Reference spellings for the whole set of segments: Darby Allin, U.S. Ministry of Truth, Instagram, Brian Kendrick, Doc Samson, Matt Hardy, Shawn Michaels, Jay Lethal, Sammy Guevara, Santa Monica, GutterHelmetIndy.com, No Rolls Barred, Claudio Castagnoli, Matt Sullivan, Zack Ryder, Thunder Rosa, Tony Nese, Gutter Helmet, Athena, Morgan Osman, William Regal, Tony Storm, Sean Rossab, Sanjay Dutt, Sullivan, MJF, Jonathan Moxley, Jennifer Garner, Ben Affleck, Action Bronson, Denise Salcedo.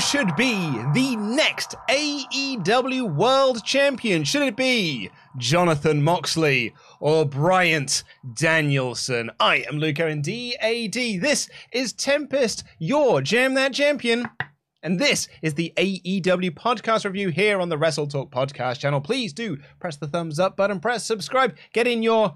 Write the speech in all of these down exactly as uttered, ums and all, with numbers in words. Should be the next A E W World Champion? Should it be Jonathan Moxley or Bryan Danielson? I am Luke Owen, D A D. This is Tempest, your Jam That Champion. And this is the A E W podcast review here on the WrestleTalk podcast channel. Please do press the thumbs up button, press subscribe, get in your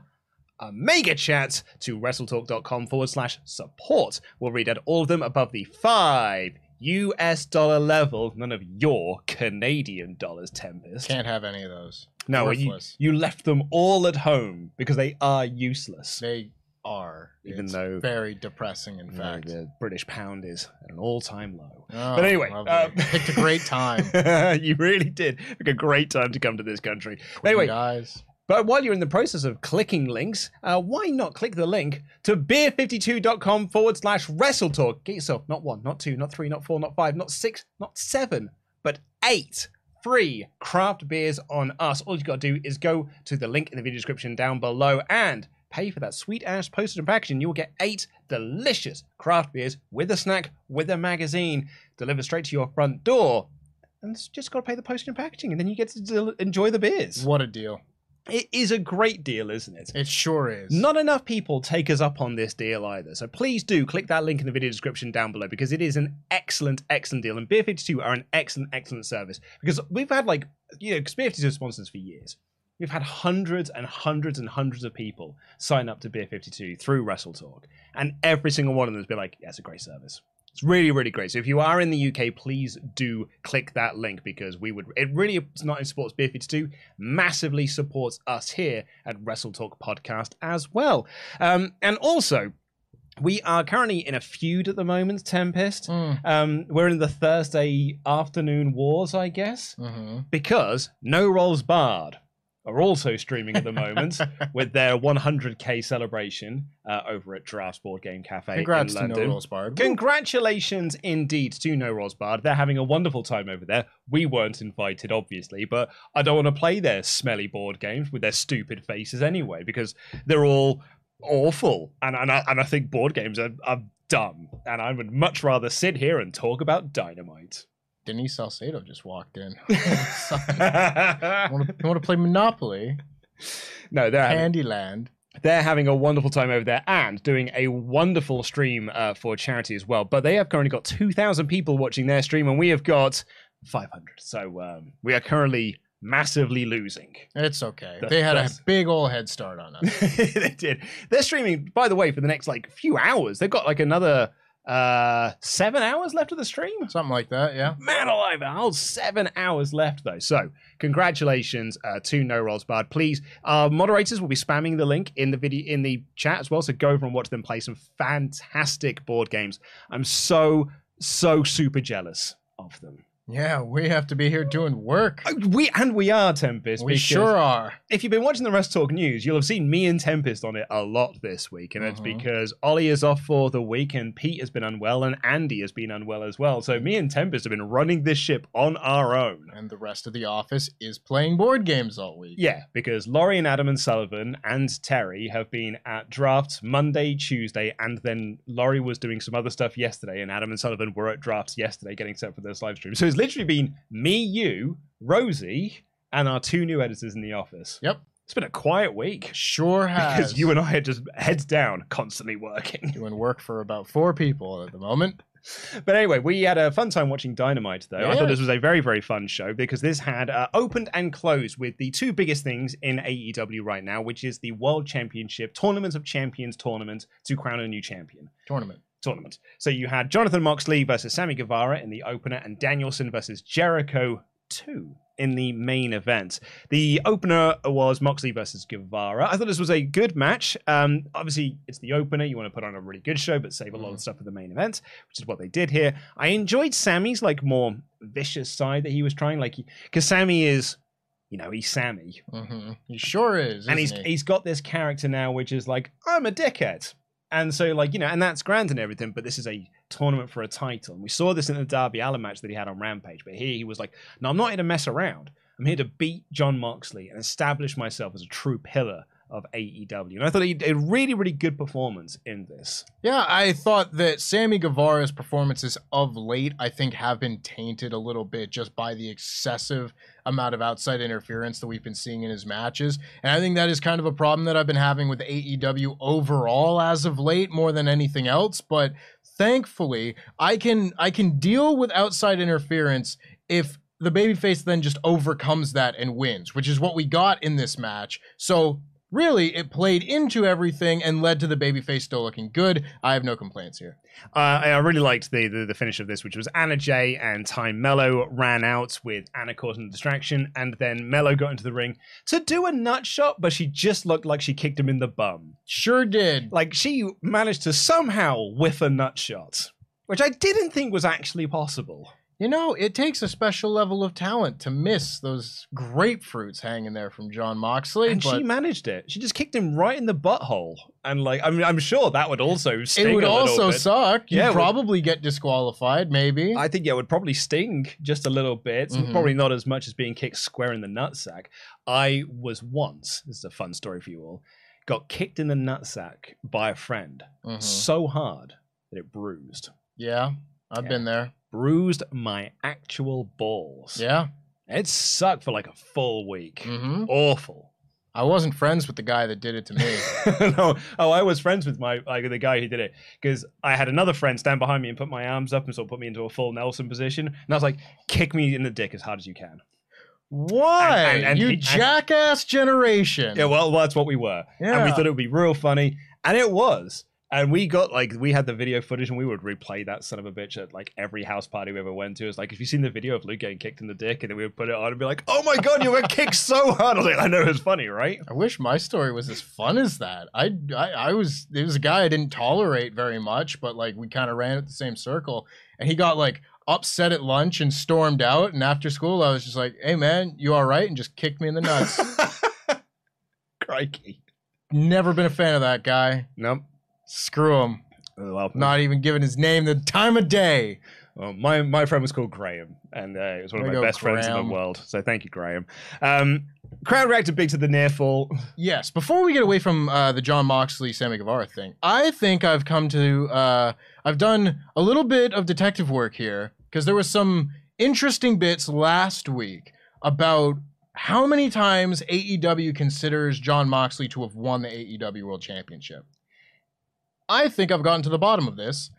a mega chat to WrestleTalk.com forward slash support. We'll read out all of them above the five U S dollar level, none of your Canadian dollars, Tempest. Can't have any of those. No, you, you left them all at home because they are useless. They are. Even it's though very depressing, in fact. The British pound is at an all-time low. Oh, but anyway. Uh, picked a great time. You really did. Pick a great time to come to this country. Anyway, guys. But while you're in the process of clicking links, uh, why not click the link to beer fifty two dot com forward slash WrestleTalk. Get yourself not one, not two, not three, not four, not five, not six, not seven, but eight free craft beers on us. All you've got to do is go to the link in the video description down below and pay for that sweet-ass postage and packaging. You'll get eight delicious craft beers with a snack, with a magazine, delivered straight to your front door. And it's just got to pay the postage and packaging, and then you get to del- enjoy the beers. What a deal. It is a great deal, isn't it? It sure is. Not enough people take us up on this deal either. So please do click that link in the video description down below because it is an excellent, excellent deal. And Beer fifty-two are an excellent, excellent service because we've had like, you know, because Beer fifty-two sponsors for years. We've had hundreds and hundreds and hundreds of people sign up to Beer fifty-two through WrestleTalk. And every single one of them has been like, yeah, it's a great service. It's really, really great. So if you are in the U K, please do click that link because we would, it really, it's not in sports, Beer fifty-two massively supports us here at WrestleTalk Podcast as well. Um, and also, we are currently in a feud at the moment, Tempest. Mm. Um, we're in the Thursday afternoon wars, I guess, mm-hmm. because No Rolls Barred are also streaming at the moment with their one hundred K celebration uh, over at Draft's Board Game Cafe Congrats in London. To No Rolls Barred. Congratulations indeed to No Rolls Barred. They're having a wonderful time over there. We weren't invited, obviously, but I don't want to play their smelly board games with their stupid faces anyway because they're all awful. And and I, and I think board games are, are dumb. And I would much rather sit here and talk about Dynamite. Denise Salcedo just walked in. want, to, want to play Monopoly? No, they're Candyland. Having, they're having a wonderful time over there and doing a wonderful stream uh, for charity as well. But they have currently got two thousand people watching their stream, and we have got five hundred. So um, we are currently massively losing. It's okay. The, they had a big old head start on us. They did. They're streaming, by the way, for the next like few hours. They've got like another uh seven hours left of the stream, something like that. Yeah, man alive, all seven hours left though. So congratulations uh to No Rolls Barred. Please, our moderators will be spamming the link in the video in the chat as well, so go over and watch them play some fantastic board games. I'm so so super jealous of them. Yeah, we have to be here doing work. Uh, we And we are, Tempest. We sure are. If you've been watching the WrestleTalk news, you'll have seen me and Tempest on it a lot this week. And uh-huh. It's because Ollie is off for the week, and Pete has been unwell, and Andy has been unwell as well. So me and Tempest have been running this ship on our own. And the rest of the office is playing board games all week. Yeah, because Laurie and Adam and Sullivan and Terry have been at drafts Monday, Tuesday, and then Laurie was doing some other stuff yesterday, and Adam and Sullivan were at drafts yesterday getting set for this live stream. So literally been me, you, Rosie, and our two new editors in the office. Yep. It's been a quiet week. Sure has. Because you and I are just heads down, constantly working. Doing work for about four people at the moment. But anyway, we had a fun time watching Dynamite, though. Yeah. I thought this was a very, very fun show because this had uh, opened and closed with the two biggest things in A E W right now, which is the World Championship, Tournament of Champions tournament to crown a new champion. Tournament. Tournament. So you had Jonathan Moxley versus Sammy Guevara in the opener and Danielson versus Jericho two in the main event. The opener was Moxley versus Guevara. I thought this was a good match. Um, obviously, it's the opener. You want to put on a really good show, but save a lot of stuff for the main event, which is what they did here. I enjoyed Sammy's like more vicious side that he was trying, like because Sammy is, you know, he's Sammy. Mm-hmm. He sure is, and he's he? he's got this character now, which is like I'm a dickhead. And so, like, you know, and that's grand and everything, but this is a tournament for a title. And we saw this in the Darby Allin match that he had on Rampage, but here he was like, no, I'm not here to mess around. I'm here to beat John Moxley and establish myself as a true pillar of A E W. And I thought he did a really, really good performance in this. Yeah, I thought that Sammy Guevara's performances of late, I think, have been tainted a little bit just by the excessive amount of outside interference that we've been seeing in his matches. And I think that is kind of a problem that I've been having with A E W overall as of late more than anything else. But thankfully, I can I can deal with outside interference if the babyface then just overcomes that and wins, which is what we got in this match. So really, it played into everything and led to the babyface still looking good. I have no complaints here. Uh, I really liked the, the the finish of this, which was Anna Jay and Ty Mello ran out with Anna causing a distraction, and then Mello got into the ring to do a nut shot, but she just looked like she kicked him in the bum. Sure did. Like, she managed to somehow whiff a nut shot, which I didn't think was actually possible. You know, it takes a special level of talent to miss those grapefruits hanging there from John Moxley. And but she managed it. She just kicked him right in the butthole. And, like, I mean, I'm sure that would also sting. It would a also bit. suck. You'd yeah, probably would... get disqualified, maybe. I think, yeah, it would probably sting just a little bit. Mm-hmm. Probably not as much as being kicked square in the nutsack. I was once, this is a fun story for you all, got kicked in the nutsack by a friend mm-hmm. so hard that it bruised. Yeah, I've yeah. been there. Bruised my actual balls. Yeah. It sucked for like a full week. Mm-hmm. Awful. I wasn't friends with the guy that did it to me. no. Oh, I was friends with my like the guy who did it because I had another friend stand behind me and put my arms up and sort of put me into a full Nelson position. And I was like, kick me in the dick as hard as you can. Why? And, and, and you he, jackass and, generation. Yeah, well, that's what we were. Yeah. And we thought it would be real funny. And it was. And we got, like, we had the video footage and we would replay that son of a bitch at, like, every house party we ever went to. It's like, if you've seen the video of Luke getting kicked in the dick, and then we would put it on and be like, oh my God, you were kicked so hard. I was like, I know, it was funny, right? I wish my story was as fun as that. I, I, I was, it was a guy I didn't tolerate very much, but, like, we kind of ran at the same circle. And he got, like, upset at lunch and stormed out. And after school, I was just like, hey, man, you all right? And just kicked me in the nuts. Crikey. Never been a fan of that guy. Nope. Screw him. Well, not even giving his name the time of day. Well, my, my friend was called Graham, and uh, he was one there of my best Graham. friends in the world. So thank you, Graham. Um, crowd reacted big to the near fall. Yes. Before we get away from uh, the John Moxley, Sammy Guevara thing, I think I've come to... Uh, I've done a little bit of detective work here, because there was some interesting bits last week about how many times A E W considers John Moxley to have won the A E W World Championship. I think I've gotten to the bottom of this.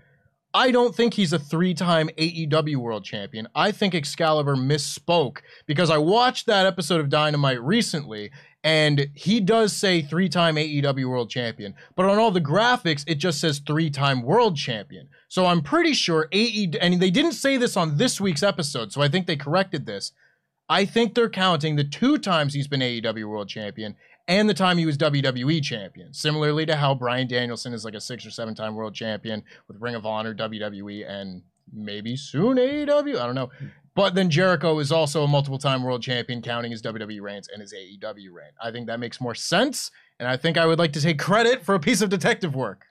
I don't think he's a three-time A E W World Champion. I think Excalibur misspoke because I watched that episode of Dynamite recently, and he does say three-time A E W World Champion. But on all the graphics, it just says three-time World Champion. So I'm pretty sure A E W... And they didn't say this on this week's episode, so I think they corrected this. I think they're counting the two times he's been A E W World Champion and the time he was W W E champion, similarly to how Bryan Danielson is like a six or seven time world champion with Ring of Honor, W W E, and maybe soon A E W. I don't know. But then Jericho is also a multiple-time world champion, counting his W W E reigns and his A E W reign. I think that makes more sense, and I think I would like to take credit for a piece of detective work.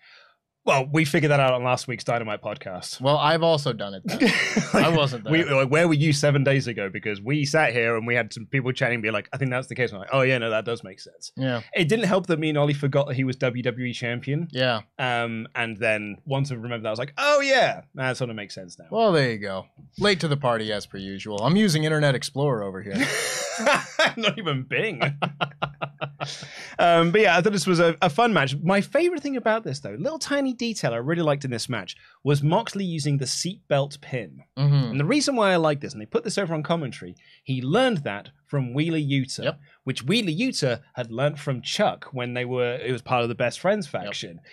Well, we figured that out on last week's Dynamite podcast. Well, I've also done it then. Like, I wasn't there. We, like, where were you seven days ago? Because we sat here and we had some people chatting and be like, I think that's the case. I'm like, oh, yeah, no, that does make sense. Yeah. It didn't help that me and Ollie forgot that he was W W E champion. Yeah. Um, and then once I remembered that, I was like, oh, yeah, that sort of makes sense now. Well, there you go. Late to the party, as per usual. I'm using Internet Explorer over here. Not even Bing. um, but yeah, I thought this was a, a fun match. My favorite thing about this, though, little tiny detail I really liked in this match was Moxley using the seatbelt pin. Mm-hmm. And the reason why I like this, and they put this over on commentary, he learned that from Wheeler Yuta, yep. which Wheeler Yuta had learned from Chuck when they were, it was part of the Best Friends faction. Yep.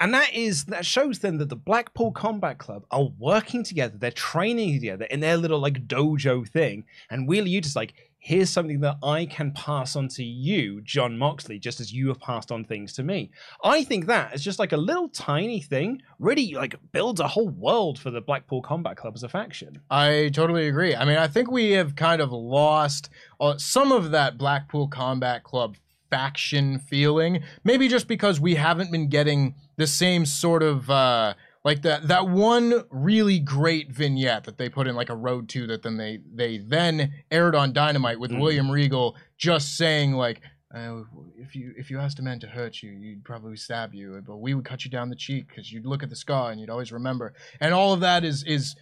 And that is, that shows then that the Blackpool Combat Club are working together, they're training together in their little like dojo thing. And Wheeler Yuta's like, here's something that I can pass on to you, John Moxley, just as you have passed on things to me. I think that is just like a little tiny thing, really like builds a whole world for the Blackpool Combat Club as a faction. I totally agree. I mean, I think we have kind of lost uh, some of that Blackpool Combat Club faction feeling, maybe just because we haven't been getting the same sort of... Uh, Like that that one really great vignette that they put in like a road to that then they they then aired on Dynamite with mm. William Regal just saying like, uh, if you if you asked a man to hurt you, you'd probably stab you, but we would cut you down the cheek because you'd look at the scar and you'd always remember. And all of that is is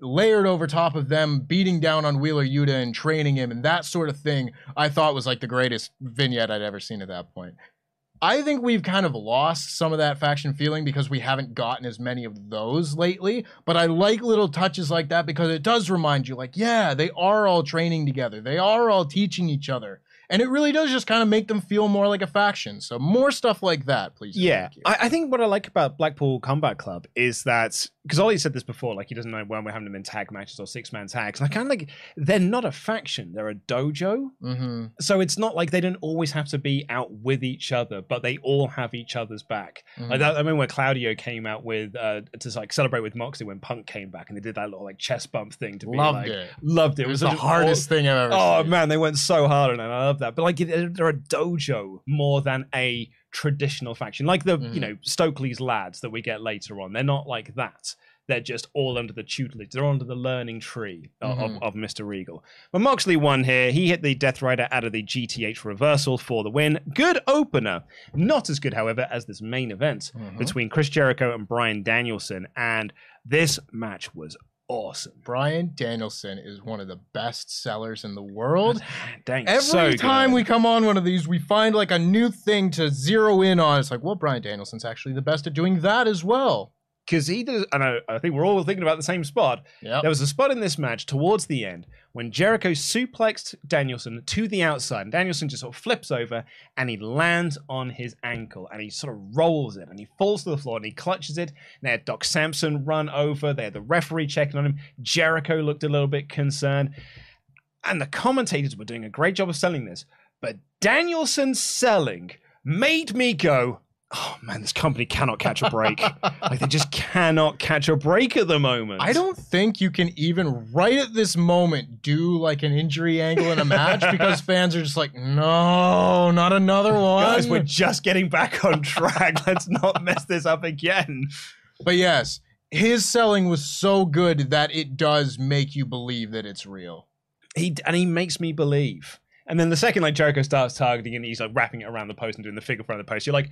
layered over top of them beating down on Wheeler Yuta and training him and that sort of thing. I thought was like the greatest vignette I'd ever seen at that point. I think we've kind of lost some of that faction feeling because we haven't gotten as many of those lately, but I like little touches like that because it does remind you, like, yeah, they are all training together. They are all teaching each other. And it really does just kind of make them feel more like a faction. So more stuff like that, please. Yeah, I, I think what I like about Blackpool Combat Club is that, because Ollie said this before, like he doesn't know when we're having them in tag matches or six-man tags. And I kind of like, they're not a faction. They're a dojo. Mm-hmm. So it's not like they don't always have to be out with each other, but they all have each other's back. Mm-hmm. Like that, I remember when Claudio came out with, uh, to like celebrate with Moxley when Punk came back and they did that little like chest bump thing to be loved like. It. Loved it. It was, it was the hardest awesome. thing I've ever oh, seen. Oh man, they went so hard on it. I loved that, but like they're a dojo more than a traditional faction, like the mm. you know Stokely's lads that we get later on. They're not like that. They're just all under the tutelage. They're under the learning tree of, mm-hmm. of, of Mister Regal. But Moxley won here. He hit the Death Rider out of the G T H reversal for the win. Good opener. Not as good, however, as this main event mm-hmm. between Chris Jericho and Bryan Danielson. And this match was awesome. Bryan Danielson is one of the best sellers in the world. Dang, Every so time good. we come on one of these, we find like a new thing to zero in on. It's like, well, Bryan Danielson's actually the best at doing that as well. Because he does, and I, I think we're all thinking about the same spot. Yep. There was a spot in this match towards the end when Jericho suplexed Danielson to the outside. And Danielson just sort of flips over and he lands on his ankle and he sort of rolls it and he falls to the floor and he clutches it. And they had Doc Samson run over. They had the referee checking on him. Jericho looked a little bit concerned. And the commentators were doing a great job of selling this. But Danielson's selling made me go, oh man, this company cannot catch a break. Like they just cannot catch a break at the moment. I don't think you can even right at this moment do like an injury angle in a match because fans are just like, no, not another one. Guys, we're just getting back on track. Let's not mess this up again. But yes, his selling was so good that it does make you believe that it's real. He and he makes me believe. And then the second like Jericho starts targeting and he's like wrapping it around the post and doing the figure front of the post, you're like,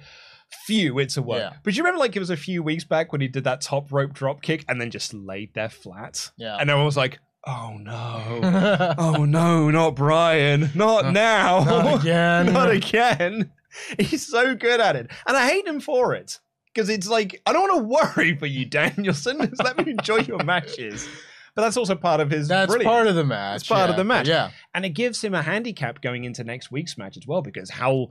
phew, it's a work. Yeah. But you remember like it was a few weeks back when he did that top rope drop kick and then just laid there flat? Yeah. And everyone was like, oh no. Oh no, not Brian. Not uh, now. Not again. Not again. He's so good at it. And I hate him for it. Because it's like, I don't want to worry for you, Danielson. Just let me enjoy your matches. But that's also part of his That's brilliance. part of the match. It's part yeah. of the match. Yeah. And it gives him a handicap going into next week's match as well, because how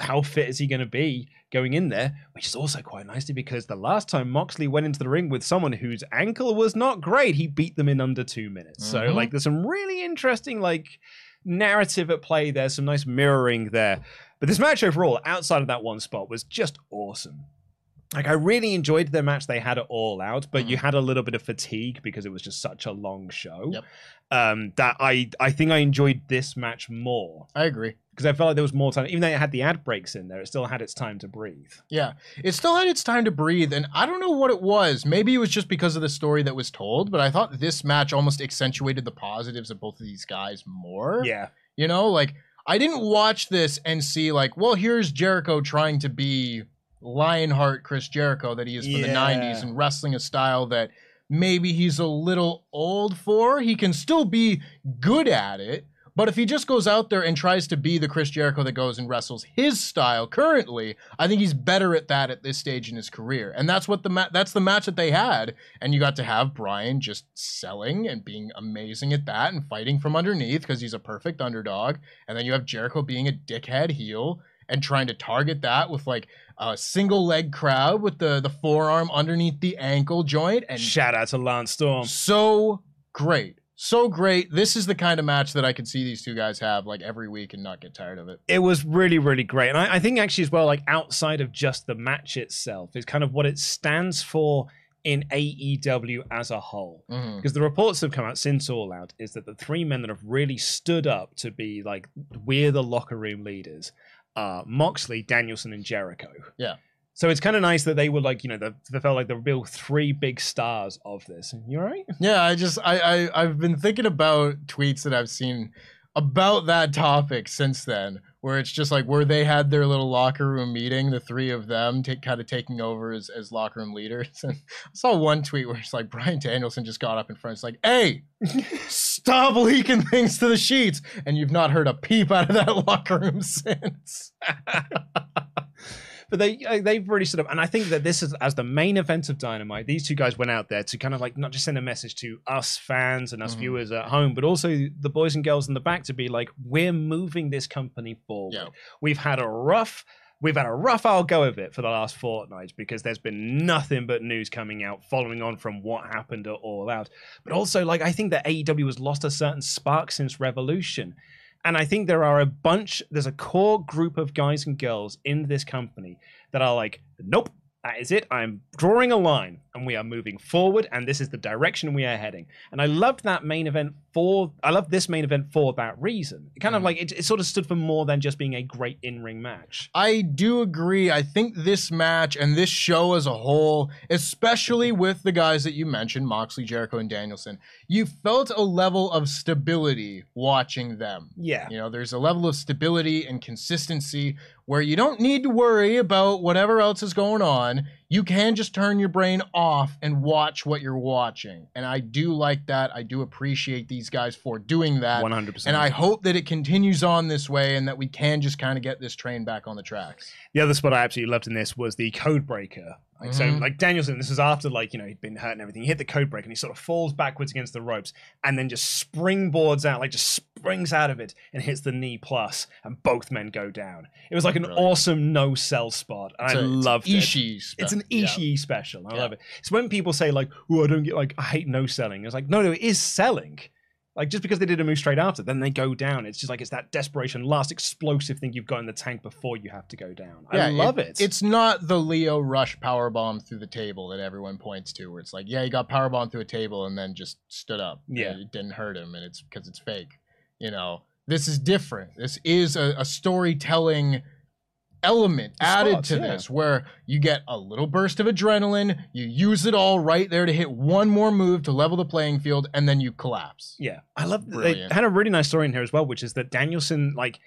how fit is he going to be going in there? Which is also quite nicely because the last time Moxley went into the ring with someone whose ankle was not great, he beat them in under two minutes. Mm-hmm. So like there's some really interesting like narrative at play there, some nice mirroring there. But this match overall, outside of that one spot, was just awesome. Like, I really enjoyed their match they had at All Out, but mm. you had a little bit of fatigue because it was just such a long show. Yep. Um, that I I think I enjoyed this match more. I agree. Because I felt like there was more time. Even though it had the ad breaks in there, it still had its time to breathe. Yeah, it still had its time to breathe, and I don't know what it was. Maybe it was just because of the story that was told, but I thought this match almost accentuated the positives of both of these guys more. Yeah. You know, like, I didn't watch this and see, like, well, here's Jericho trying to be Lionheart Chris Jericho that he is for yeah. the nineties and wrestling a style that maybe he's a little old for. He can still be good at it, but if he just goes out there and tries to be the Chris Jericho that goes and wrestles his style currently, I think he's better at that at this stage in his career. And that's what the ma- that's the match that they had, and you got to have Bryan just selling and being amazing at that and fighting from underneath because he's a perfect underdog, and then you have Jericho being a dickhead heel and trying to target that with, like, a single leg crowd with the, the forearm underneath the ankle joint. And shout out to Lance Storm. So great. So great. This is the kind of match that I could see these two guys have, like, every week and not get tired of it. It was really, really great. And I, I think actually as well, like, outside of just the match itself is kind of what it stands for in A E W as a whole. Mm-hmm. Because the reports that have come out since All Out is that the three men that have really stood up to be, like, we're the locker room leaders Uh, Moxley, Danielson, and Jericho. Yeah. So it's kind of nice that they were, like, you know, they, they felt like the real three big stars of this. You all right? Yeah, I just, I, I, I've been thinking about tweets that I've seen about that topic since then, where it's just like where they had their little locker room meeting, the three of them take, kind of taking over as, as locker room leaders. And I saw one tweet where it's like Bryan Danielson just got up in front. It's like, hey, stop leaking things to the sheets. And you've not heard a peep out of that locker room since. But they, they've really sort of, and I think that this is, as the main event of Dynamite, these two guys went out there to kind of, like, not just send a message to us fans and us mm-hmm. viewers at home, but also the boys and girls in the back to be like, we're moving this company forward. Yep. We've had a rough, we've had a rough old go of it for the last fortnight because there's been nothing but news coming out following on from what happened at All Out. But also, like, I think that A E W has lost a certain spark since Revolution. And I think there are a bunch, there's a core group of guys and girls in this company that are like, nope, that is it. I'm drawing a line and we are moving forward and this is the direction we are heading. And I loved that main event for, I loved this main event for that reason. It kind mm. of like, it, it sort of stood for more than just being a great in-ring match. I do agree. I think this match and this show as a whole, especially with the guys that you mentioned, Moxley, Jericho, and Danielson, you felt a level of stability watching them. Yeah. You know, there's a level of stability and consistency where you don't need to worry about whatever else is going on. You can just turn your brain off and watch what you're watching. And I do like that. I do appreciate these guys for doing that. one hundred percent. And I hope that it continues on this way and that we can just kind of get this train back on the tracks. The other spot I absolutely loved in this was the code breaker. Like, mm-hmm. So, like, Danielson, this is after, like, you know, he'd been hurt and everything. He hit the code breaker and he sort of falls backwards against the ropes and then just springboards out, like, just springs out of it and hits the knee plus, and both men go down. It was like an Brilliant. awesome no-sell spot. And so I loved it. Ishii spe- it's an Ishii yeah. special. I yeah. love it. It's when people say, like, oh, I don't get, like, I hate no-selling. It's like, no, no, it is selling. Like, just because they did a move straight after, then they go down. It's just like, it's that desperation, last explosive thing you've got in the tank before you have to go down. I yeah, love it, it. It's not the Leo Rush powerbomb through the table that everyone points to, where it's like, yeah, he got powerbombed through a table and then just stood up. Yeah. It didn't hurt him, and it's because it's fake. You know, this is different. This is a, a storytelling element added spots, to yeah. this, where you get a little burst of adrenaline, you use it all right there to hit one more move to level the playing field, and then you collapse. Yeah, I love that. They had a really nice story in here as well, which is that Danielson, like,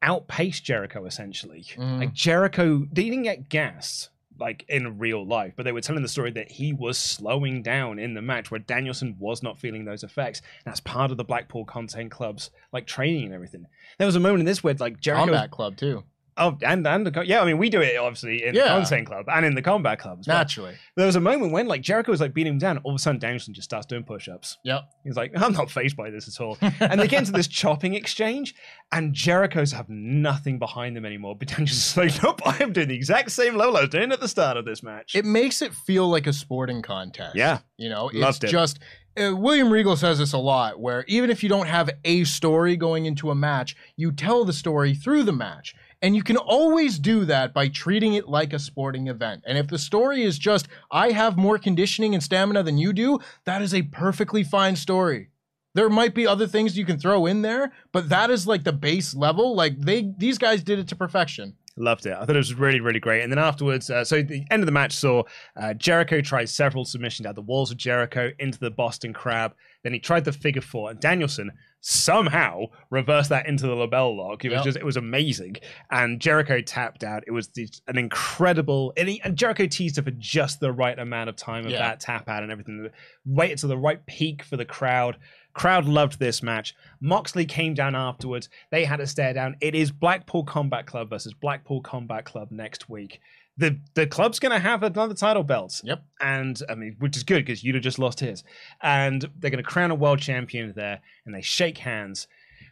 outpaced Jericho essentially. Mm. Like, Jericho didn't get gassed, like, in real life, but they were telling the story that he was slowing down in the match, where Danielson was not feeling those effects. And that's part of the Blackpool Content Club's, like, training and everything. There was a moment in this where, like, Jericho Combat Club too. Oh, and, and the, yeah, I mean, we do it obviously in yeah. the Content Club and in the Combat Club as well. Naturally. There was a moment when, like, Jericho was, like, beating him down. All of a sudden, Danielson just starts doing push-ups. Yep. He's like, I'm not phased by this at all. And they get into this chopping exchange, and Jericho's have nothing behind them anymore. But Danielson's like, nope, I am doing the exact same level I was doing at the start of this match. It makes it feel like a sporting contest. Yeah. You know, it's Loved it. just... Uh, William Regal says this a lot, where even if you don't have a story going into a match, you tell the story through the match. And you can always do that by treating it like a sporting event. And if the story is just, I have more conditioning and stamina than you do, that is a perfectly fine story. There might be other things you can throw in there, but that is like the base level. Like they, these guys did it to perfection. Loved it. I thought it was really, really great. And then afterwards, uh, so the end of the match saw uh, Jericho try several submissions out the walls of Jericho into the Boston Crab. Then he tried the figure four, and Danielson somehow reversed that into the label lock. It was yep. just, it was amazing. And Jericho tapped out. It was an incredible, and, he, and Jericho teased it for just the right amount of time of yeah. that tap out and everything. Waited to the right peak for the crowd. Crowd loved this match. Moxley came down afterwards. They had a stare down. It is Blackpool Combat Club versus Blackpool Combat Club next week. The the club's going to have another title belt. Yep. And, I mean, which is good because you'd have just lost his. And they're going to crown a world champion there, and they shake hands.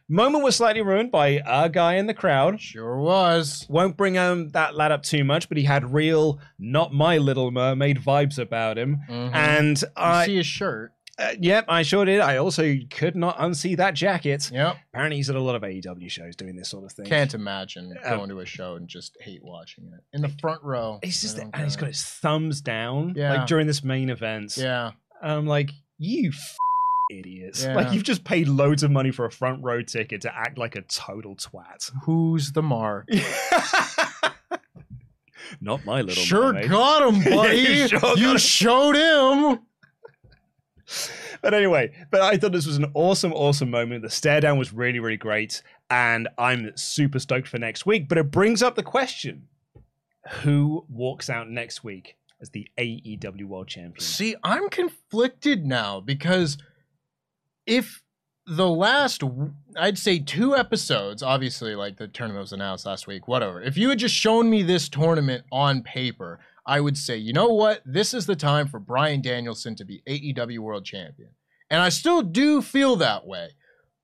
Moment was slightly ruined by a guy in the crowd. Sure was. Won't bring um, that lad up too much, but he had real Not My Little Mermaid vibes about him. Mm-hmm. And I... You see his shirt. Uh, yep, I sure did. I also could not unsee that jacket. Yep. Apparently he's at a lot of A E W shows doing this sort of thing. Can't imagine um, going to a show and just hate watching it. In the front row. He's just, and he's got his thumbs down yeah. like during this main event. Yeah. I'm like, you f idiots. Yeah. Like, you've just paid loads of money for a front row ticket to act like a total twat. Who's the mark? Not My Little Sure mermaid. Got him, buddy. yeah, you sure you showed him. But anyway, but I thought this was an awesome, awesome moment. The stare down was really, really great. And I'm super stoked for next week. But it brings up the question, who walks out next week as the A E W World Champion? See, I'm conflicted now because if the last, I'd say two episodes, obviously like the tournament was announced last week, whatever. If you had just shown me this tournament on paper, I would say, you know what? This is the time for Bryan Danielson to be A E W World Champion. And I still do feel that way.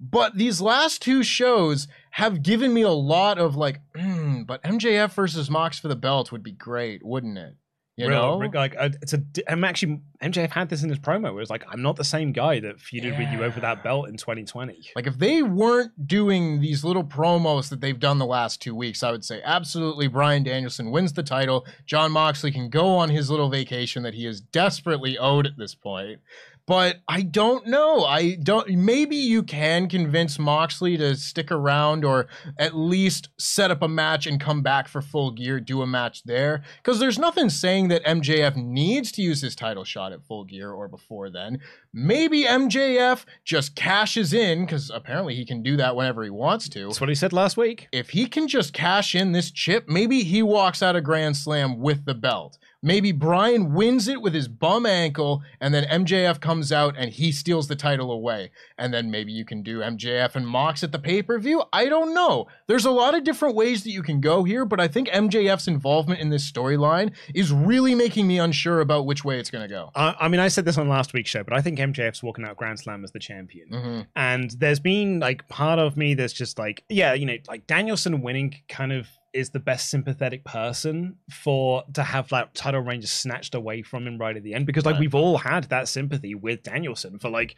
But these last two shows have given me a lot of like, mm, but M J F versus Mox for the belt would be great, wouldn't it? You know? Like, it's a, I'm actually, M J F had this in his promo where it was like, I'm not the same guy that feuded yeah. with you over that belt in twenty twenty. Like, if they weren't doing these little promos that they've done the last two weeks, I would say absolutely Bryan Danielson wins the title. Jon Moxley can go on his little vacation that he is desperately owed at this point. But I don't know. I don't. Maybe you can convince Moxley to stick around or at least set up a match and come back for Full Gear, do a match there. Because there's nothing saying that M J F needs to use his title shot at Full Gear or before then. Maybe M J F just cashes in, because apparently he can do that whenever he wants to. That's what he said last week. If he can just cash in this chip, maybe he walks out of Grand Slam with the belt. Maybe Bryan wins it with his bum ankle, and then M J F comes out and he steals the title away. And then maybe you can do M J F and Mox at the pay-per-view. I don't know. There's a lot of different ways that you can go here, but I think M J F's involvement in this storyline is really making me unsure about which way it's going to go. I, I mean, I said this on last week's show, but I think M J F's walking out Grand Slam as the champion. Mm-hmm. And there's been, like, part of me that's just like, yeah, you know, like Danielson winning kind of is the best sympathetic person for to have that title reign just snatched away from him right at the end, because like right. we've all had that sympathy with Danielson for like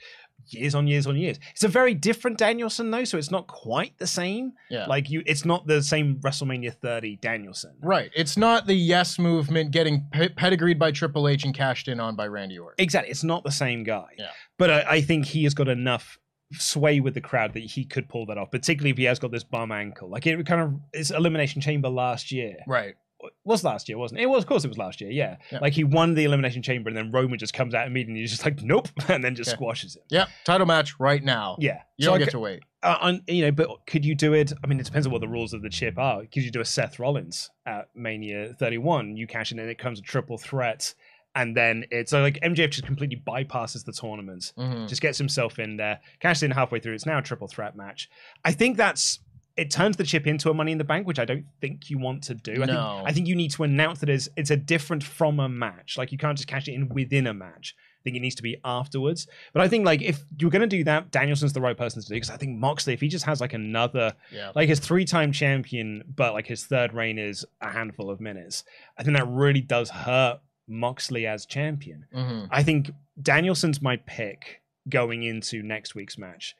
years on years on years. It's a very different Danielson though, so it's not quite the same. Yeah. Like you, it's not the same WrestleMania thirty Danielson. Right. It's not the Yes Movement getting pe pedigreed by Triple H and cashed in on by Randy Orton. Exactly. It's not the same guy. Yeah. But I, I think he has got enough sway with the crowd that he could pull that off, particularly if he has got this bum ankle. Like it kind of is Elimination Chamber last year. Right. It was last year, wasn't it? It was, of course it was last year, yeah. Yep. Like he won the Elimination Chamber and then Roman just comes out immediately and he's just like, nope, and then just okay. squashes him. Yeah, title match right now. Yeah. You so don't I get to wait. Uh, on, you know, but could you do it? I mean, it depends on what the rules of the chip are. Could you do a Seth Rollins at Mania thirty-one? You cash in and it comes a triple threat. And then it's like M J F just completely bypasses the tournament, mm-hmm. just gets himself in there, cashes in halfway through. It's now a triple threat match. I think that's, it turns the chip into a Money in the Bank, which I don't think you want to do. No. I think, I think you need to announce that it's, it's a different from a match. Like you can't just cash it in within a match. I think it needs to be afterwards. But I think like if you're going to do that, Danielson's the right person to do, because I think Moxley, if he just has like another, yeah. like his three-time champion, but like his third reign is a handful of minutes, I think that really does hurt Moxley as champion. Mm-hmm. I think Danielson's my pick going into next week's match.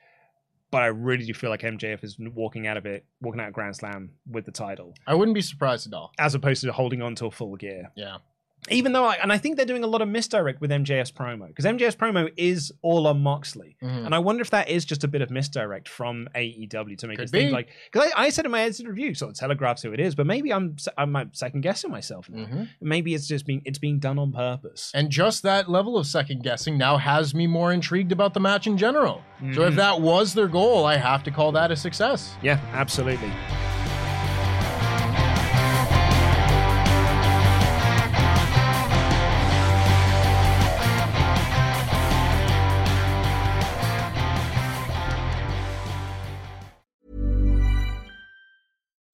But I really do feel like M J F is walking out of it, walking out of Grand Slam with the title. I wouldn't be surprised at all. As opposed to holding on till Full Gear. Yeah. Even though, I, and I think they're doing a lot of misdirect with M J F's promo, because M J F's promo is all on Moxley. Mm. And I wonder if that is just a bit of misdirect from A E W to make it seem like, because I, I said in my edited review, sort of telegraphs who it is, but maybe I'm I'm second guessing myself now. Mm-hmm. Maybe it's just being, it's being done on purpose. And just that level of second guessing now has me more intrigued about the match in general. Mm-hmm. So if that was their goal, I have to call that a success. Yeah, absolutely.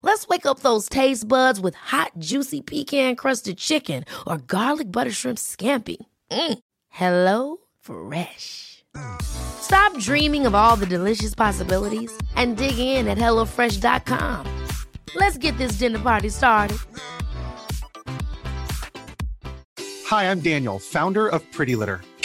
Let's wake up those taste buds with hot, juicy pecan-crusted chicken or garlic butter shrimp scampi. Mm. Hello Fresh. Stop dreaming of all the delicious possibilities and dig in at hello fresh dot com. Let's get this dinner party started. Hi, I'm Daniel, founder of Pretty Litter.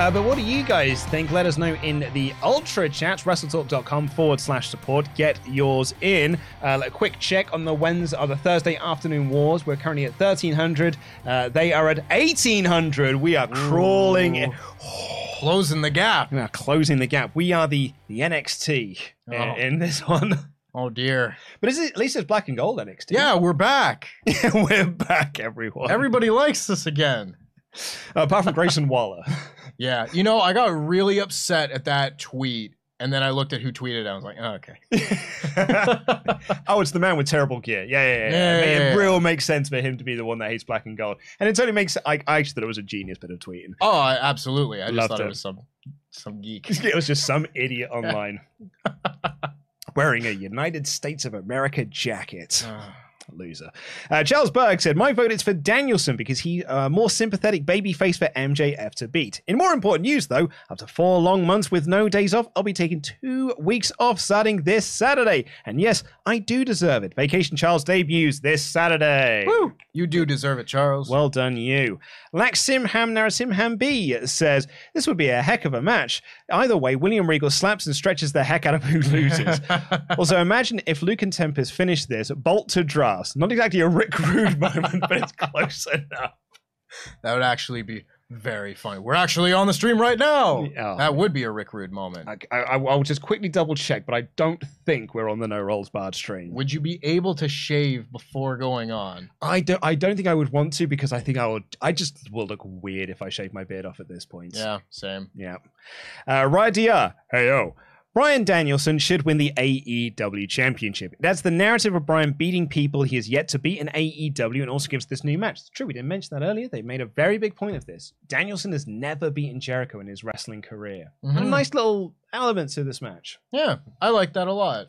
Uh, but what do you guys think? Let us know in the Ultra Chat, wrestle talk dot com forward slash support. Get yours in. Uh, a quick check on the Wednesday or the Thursday afternoon wars. We're currently at thirteen hundred. Uh, they are at eighteen hundred. We are crawling in. Closing the gap. We are closing the gap. We are the, the N X T oh. in, in this one. Oh, dear. But is it, at least it's black and gold N X T. Yeah, we're back. We're back, everyone. Everybody likes this again. Uh, apart from Grayson Waller. Yeah, you know, I got really upset at that tweet, and then I looked at who tweeted it, and I was like, oh, okay. Oh, it's the man with terrible gear. Yeah, yeah, yeah. yeah, yeah, yeah, yeah. It really makes sense for him to be the one that hates black and gold. And it totally makes – I actually thought it was a genius bit of tweeting. Oh, absolutely. I Loved just thought it, it was some, some geek. It was just some idiot online wearing a United States of America jacket. Loser. Uh, Charles Berg said, my vote is for Danielson because he's a uh, more sympathetic babyface for M J F to beat. In more important news, though, after four long months with no days off, I'll be taking two weeks off starting this Saturday. And yes, I do deserve it. Vacation Charles debuts this Saturday. Woo! You do deserve it, Charles. Well done, you. Laximham Narasimham B says, this would be a heck of a match. Either way, William Regal slaps and stretches the heck out of who loses. Also, imagine if Luke and Tempest finish this, bolt to draft. Not exactly a Rick Rude moment, but it's close enough. That would actually be very funny. We're actually on the stream right now. Oh, that would be a Rick Rude moment. I, I, I'll just quickly double check, but I don't think we're on the No Rolls Barred stream. Would you be able to shave before going on? I don't. I don't think I would want to because I think I would. I just will look weird if I shave my beard off at this point. Yeah, same. Yeah. Uh, Rydia, hey yo. Bryan Danielson should win the A E W Championship. That's the narrative of Bryan beating people he has yet to beat in A E W, and also gives this new match. It's true, we didn't mention that earlier. They made a very big point of this. Danielson has never beaten Jericho in his wrestling career. Mm-hmm. And a nice little element to this match. Yeah, I like that a lot.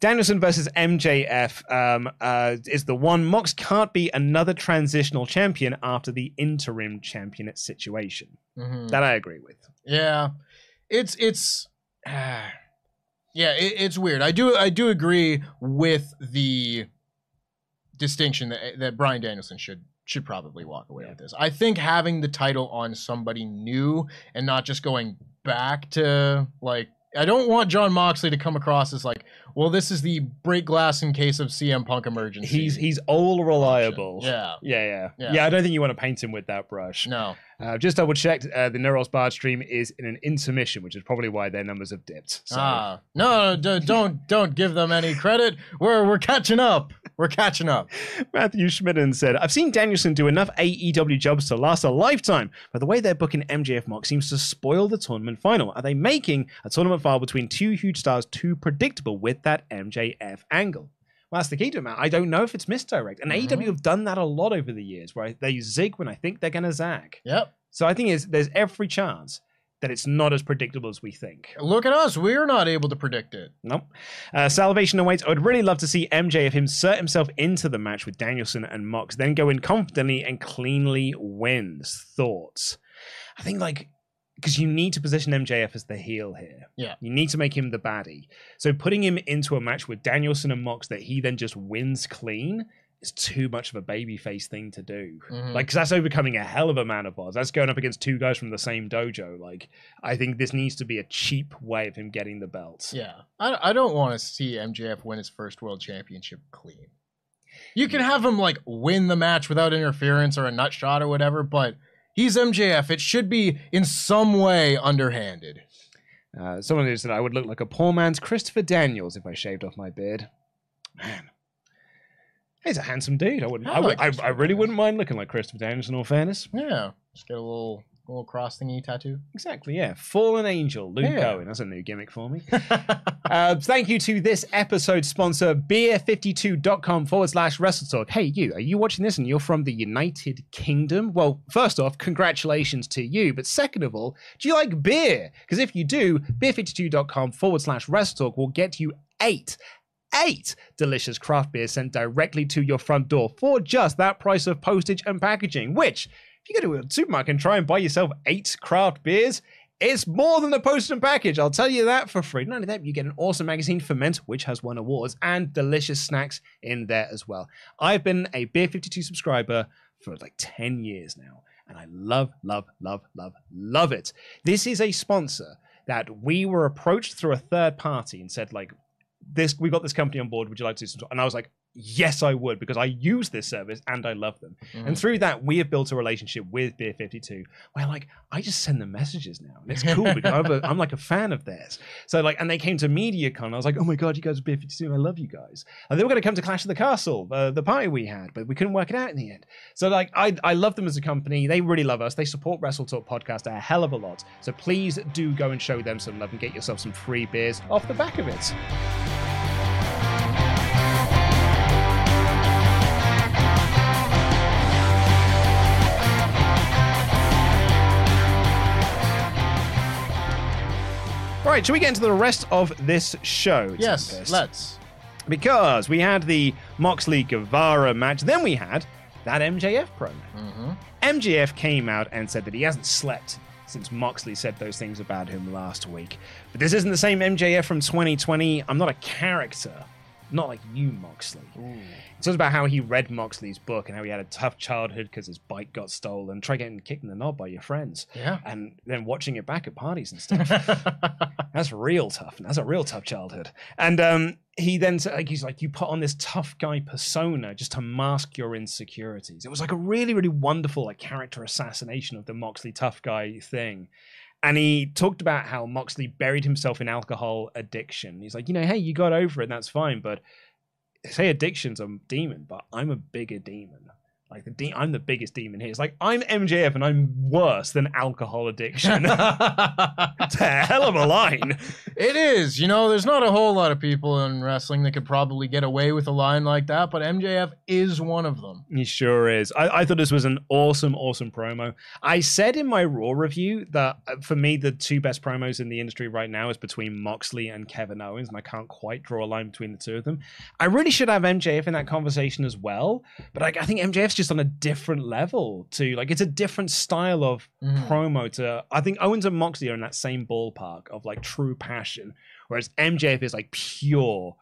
Danielson versus M J F um, uh, is the one. Mox can't be another transitional champion after the interim championate situation. Mm-hmm. That I agree with. Yeah, it's it's... Uh... Yeah, it, it's weird. I do I do agree with the distinction that that Bryan Danielson should should probably walk away yeah. with this. I think having the title on somebody new and not just going back to, like, I don't want Jon Moxley to come across as like, well, this is the break glass in case of C M Punk emergency. He's he's all reliable. Yeah. yeah, yeah, yeah, yeah. I don't think you want to paint him with that brush. No. Uh, just double checked. Uh, the No Rolls Barred stream is in an intermission, which is probably why their numbers have dipped. So. Ah, no, no, d- don't don't give them any credit. We're we're catching up. We're catching up. Matthew Schmidden said, I've seen Danielson do enough A E W jobs to last a lifetime, but the way they're booking M J F Mox seems to spoil the tournament final. Are they making a tournament final between two huge stars too predictable with that M J F angle? Well, that's the key to it, Matt. I don't know if it's misdirect. And mm-hmm. A E W have done that a lot over the years, where they zig when I think they're going to zag. Yep. So I think it's, there's every chance that it's not as predictable as we think. Look at us. We're not able to predict it. Nope. Uh, salvation awaits. I would really love to see M J F insert himself into the match with Danielson and Mox, then go in confidently and cleanly wins. Thoughts? I think, like, because you need to position M J F as the heel here. Yeah. You need to make him the baddie. So putting him into a match with Danielson and Mox that he then just wins clean, it's too much of a babyface thing to do. Mm-hmm. Like, because that's overcoming a hell of a man of odds. That's going up against two guys from the same dojo. Like, I think this needs to be a cheap way of him getting the belt. Yeah. I, I don't want to see M J F win his first world championship clean. You can have him, like, win the match without interference or a nut shot or whatever, but he's M J F. It should be in some way underhanded. Uh, someone who said, I would look like a poor man's Christopher Daniels if I shaved off my beard. Man. He's a handsome dude. I wouldn't. I, I, like I, I really wouldn't mind looking like Christopher Daniels, in all fairness. Yeah, just get a little, little cross thingy tattoo. Exactly. Yeah, fallen angel, Luke yeah. Owen. That's a new gimmick for me. uh, thank you to this episode sponsor, beer fifty-two dot com forward slash WrestleTalk. Hey, you. Are you watching this and you're from the United Kingdom? Well, first off, congratulations to you. But second of all, do you like beer? Because if you do, beer fifty-two dot com forward slash WrestleTalk will get you eight. Eight delicious craft beers sent directly to your front door for just that price of postage and packaging, which, if you go to a supermarket and try and buy yourself eight craft beers, it's more than the postage and package. I'll tell you that for free. Not only that, you get an awesome magazine, Ferment, which has won awards, and delicious snacks in there as well. I've been a Beer fifty-two subscriber for like ten years now, and I love, love, love, love, love it. This is a sponsor that we were approached through a third party and said, like, this, we got this company on board, would you like to do some? And I was like, yes, I would, because I use this service and I love them. Mm. And through that, we have built a relationship with Beer fifty-two where, like, I just send them messages now. And it's cool because I'm, a, I'm like a fan of theirs. So, like, and they came to MediaCon. I was like, oh my God, you guys are Beer fifty-two. I love you guys. And they were going to come to Clash of the Castle, uh, the party we had, but we couldn't work it out in the end. So, like, I, I love them as a company. They really love us. They support WrestleTalk Podcast a hell of a lot. So please do go and show them some love and get yourself some free beers off the back of it. All right, shall we get into the rest of this show? Yes, Tempest? Let's. Because we had the Moxley-Guevara match, then we had that M J F promo. Mm-hmm. M J F came out and said that he hasn't slept since Moxley said those things about him last week. But this isn't the same M J F from twenty twenty. I'm not a character. Not like you, Moxley. Ooh. It talks about how he read Moxley's book and how he had a tough childhood because his bike got stolen. Try getting kicked in the knob by your friends. Yeah. And then watching it back at parties and stuff. That's real tough. That's a real tough childhood. And um, he then, like, he's like, you put on this tough guy persona just to mask your insecurities. It was like a really, really wonderful, like, character assassination of the Moxley tough guy thing. And he talked about how Moxley buried himself in alcohol addiction. He's like, you know, hey, you got over it, and that's fine. But say addiction's a demon, but I'm a bigger demon. Like the de- I'm the biggest demon here. It's like, I'm M J F and I'm worse than alcohol addiction. It's a hell of a line. It is. You know, there's not a whole lot of people in wrestling that could probably get away with a line like that, but M J F is one of them. He sure is. I, I thought this was an awesome, awesome promo. I said in my Raw review that for me, the two best promos in the industry right now is between Moxley and Kevin Owens, and I can't quite draw a line between the two of them. I really should have M J F in that conversation as well, but I, I think M J F's just just on a different level too. Like, it's a different style of mm. promo to, I think Owens and Moxley are in that same ballpark of like true passion, whereas M J F is like pure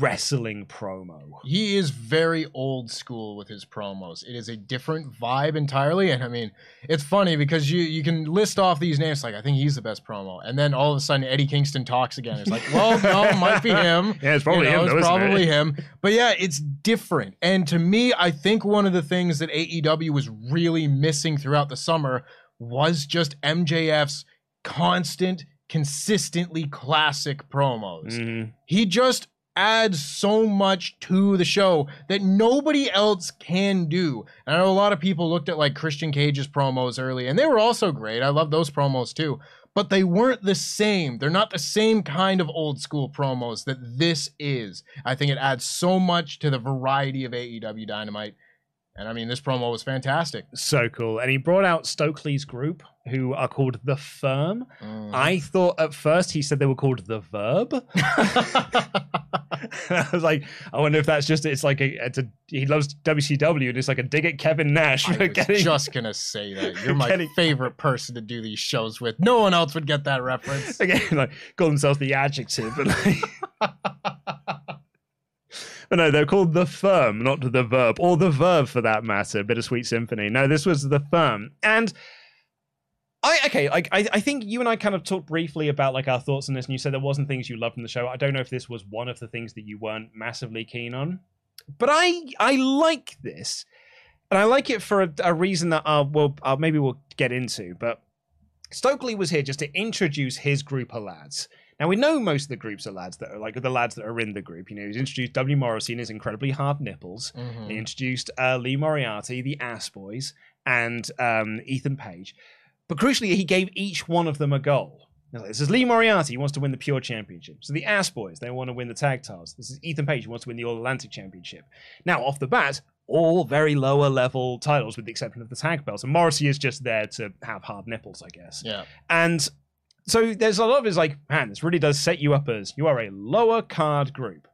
wrestling promo. He is very old school with his promos. It is a different vibe entirely. And I mean, it's funny because you you can list off these names like, I think he's the best promo, and then all of a sudden Eddie Kingston talks again. It's like, well, no, it might be him. Yeah, it's probably you know, him. It's though, isn't probably it? him. But yeah, it's different. And to me, I think one of the things that A E W was really missing throughout the summer was just M J F's constant, consistently classic promos. Mm-hmm. He just adds so much to the show that nobody else can do. And I know a lot of people looked at like Christian Cage's promos early, and they were also great. I love those promos too, but they weren't the same. They're not the same kind of old school promos that this is. I think it adds so much to the variety of A E W Dynamite. And I mean, this promo was fantastic. So cool. And he brought out Stokely's group, who are called The Firm. Mm. I thought at first he said they were called The Verb. I was like, I wonder if that's just, it's like, a, it's a he loves W C W and it's like a dig at Kevin Nash. I was getting, just going to say that. You're my getting, favorite person to do these shows with. No one else would get that reference. Again, like, call themselves The Adjective. But like, but no, they're called The Firm, not The Verb, or The Verve for that matter. Bittersweet Symphony. No, this was The Firm. And I, okay, I, I think you and I kind of talked briefly about like our thoughts on this, and you said there wasn't things you loved in the show. I don't know if this was one of the things that you weren't massively keen on, but I, I like this, and I like it for a, a reason that uh, well, uh, maybe we'll get into, but Stokely was here just to introduce his group of lads. Now, we know most of the groups are lads that are like the lads that are in the group. You know, he's introduced W. Morrissey and his incredibly hard nipples. Mm-hmm. He introduced uh, Lee Moriarty, the Ass Boys, and um, Ethan Page. But crucially, he gave each one of them a goal. This is Lee Moriarty. He wants to win the Pure Championship. So the Ass Boys, they want to win the Tag Titles. This is Ethan Page, who wants to win the All-Atlantic Championship. Now, off the bat, all very lower-level titles with the exception of the tag belts. And Morrissey is just there to have hard nipples, I guess. Yeah. And so there's a lot of it's like, man, this really does set you up as you are a lower card group.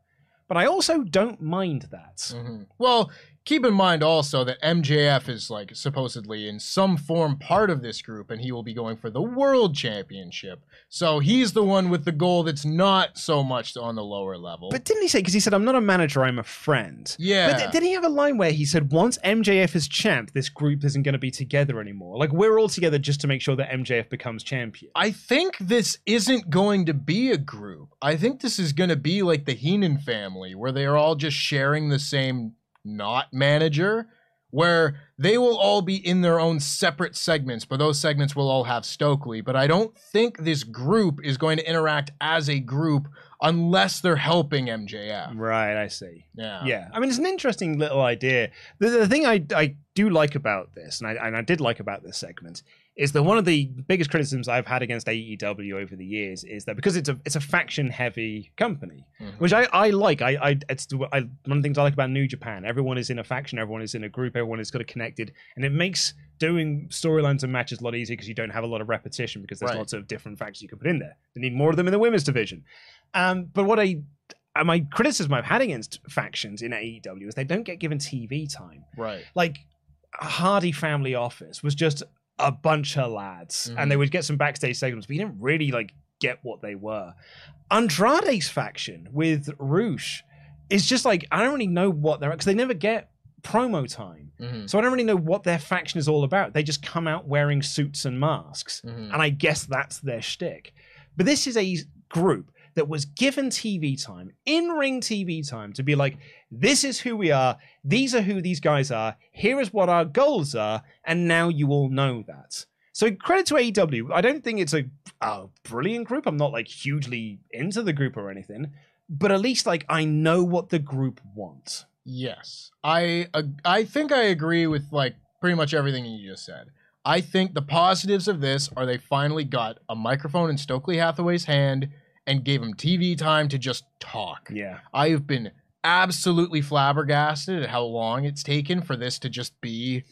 But I also don't mind that. Mm-hmm. Well, keep in mind also that M J F is like supposedly in some form part of this group, and he will be going for the world championship. So he's the one with the goal that's not so much on the lower level. But didn't he say, because he said, I'm not a manager, I'm a friend. Yeah. But th- did he have a line where he said, once M J F is champ, this group isn't going to be together anymore. Like, we're all together just to make sure that M J F becomes champion. I think this isn't going to be a group. I think this is going to be like the Heenan family, where they are all just sharing the same not manager, where they will all be in their own separate segments, but those segments will all have Stokely. But I don't think this group is going to interact as a group unless they're helping M J F. Right, I see. Yeah. Yeah. I mean, it's an interesting little idea. The, the thing I, I do like about this, and I, and I did like about this segment, is that one of the biggest criticisms I've had against A E W over the years is that because it's a it's a faction-heavy company, mm-hmm. which I, I like. I I it's I, one of the things I like about New Japan. Everyone is in a faction, everyone is in a group, everyone is kind of connected, and it makes doing storylines and matches a lot easier because you don't have a lot of repetition because there's right. lots of different factions you can put in there. They need more of them in the women's division. Um, but what I my criticism I've had against factions in A E W is they don't get given T V time. Right, like Hardy Family Office was just a bunch of lads, mm-hmm. and they would get some backstage segments, but you didn't really like get what they were. Andrade's faction with Rush is just like, I don't really know what they're, because they never get promo time, mm-hmm. so I don't really know what their faction is all about. They just come out wearing suits and masks, mm-hmm. and I guess that's their shtick. But this is a group that was given T V time, in-ring T V time, to be like, this is who we are, these are who these guys are, here is what our goals are, and now you all know that. So credit to A E W. I don't think it's a, a brilliant group. I'm not like hugely into the group or anything, but at least like I know what the group wants. Yes. I uh, I think I agree with like pretty much everything you just said. I think the positives of this are they finally got a microphone in Stokely Hathaway's hand and gave him T V time to just talk. Yeah. I have been absolutely flabbergasted at how long it's taken for this to just be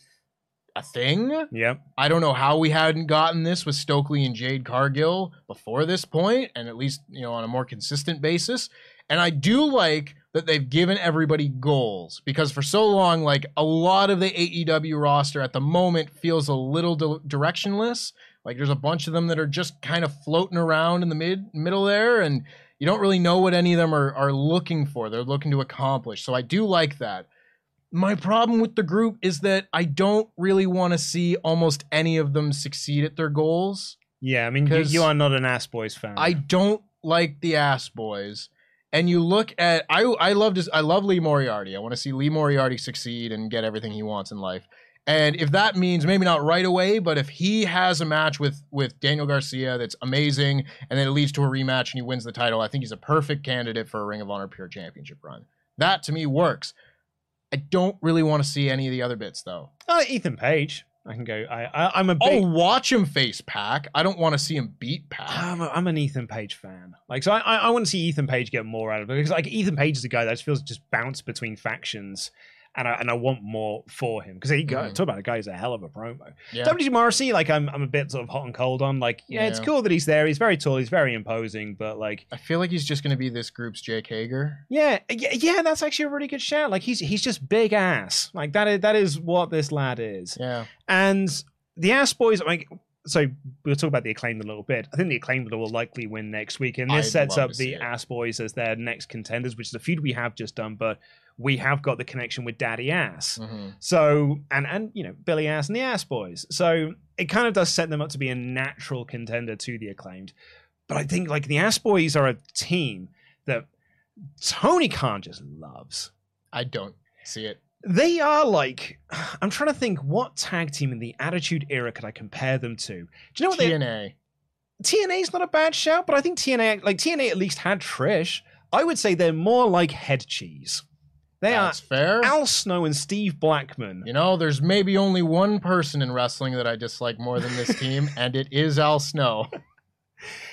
a thing. Yep. I don't know how we hadn't gotten this with Stokely and Jade Cargill before this point, and at least, you know, on a more consistent basis. And I do like that they've given everybody goals, because for so long, like, a lot of the A E W roster at the moment feels a little di- directionless. Like, there's a bunch of them that are just kind of floating around in the mid middle there, and you don't really know what any of them are, are looking for. They're looking to accomplish. So I do like that. My problem with the group is that I don't really want to see almost any of them succeed at their goals. Yeah, I mean, you, you are not an Ass Boys fan. I don't like the Ass Boys. And you look at, I I love this, I love Lee Moriarty. I want to see Lee Moriarty succeed and get everything he wants in life. And if that means maybe not right away, but if he has a match with with Daniel Garcia that's amazing, and then it leads to a rematch and he wins the title, I think he's a perfect candidate for a Ring of Honor Pure Championship run. That to me works. I don't really want to see any of the other bits though. Uh, Ethan Page. I can go. I, I I'm a. Big... I'll watch him face Pac. I don't want to see him beat Pac. I'm, a, I'm an Ethan Page fan. Like, so, I I, I want to see Ethan Page get more out of it, because like Ethan Page is a guy that just feels just bounce between factions, and I and I want more for him, because he mm. talk about a guy who's a hell of a promo. Yeah. W G Morrissey, like I'm I'm a bit sort of hot and cold on. Like, yeah, yeah, it's cool that he's there. He's very tall. He's very imposing. But like, I feel like he's just going to be this group's Jake Hager. Yeah, yeah, yeah. That's actually a really good shout. Like, he's he's just big ass. Like that is that is what this lad is. Yeah. And the Ass Boys, like, so we'll talk about the Acclaimed a little bit. I think the Acclaimed will likely win next week, and this I'd sets up the it. Ass Boys as their next contenders, which is the feud we have just done, but we have got the connection with Daddy Ass. Mm-hmm. So, and, and, you know, Billy Ass and the Ass Boys. So it kind of does set them up to be a natural contender to the Acclaimed. But I think, like, the Ass Boys are a team that Tony Khan just loves. I don't see it. They are like, I'm trying to think what tag team in the Attitude Era could I compare them to? Do you know what T N A. They... T N A. T N A's not a bad shout, but I think T N A, like, T N A at least had Trish. I would say they're more like Head Cheese. They That's are fair. Al Snow and Steve Blackman. You know, there's maybe only one person in wrestling that I dislike more than this team, and it is Al Snow.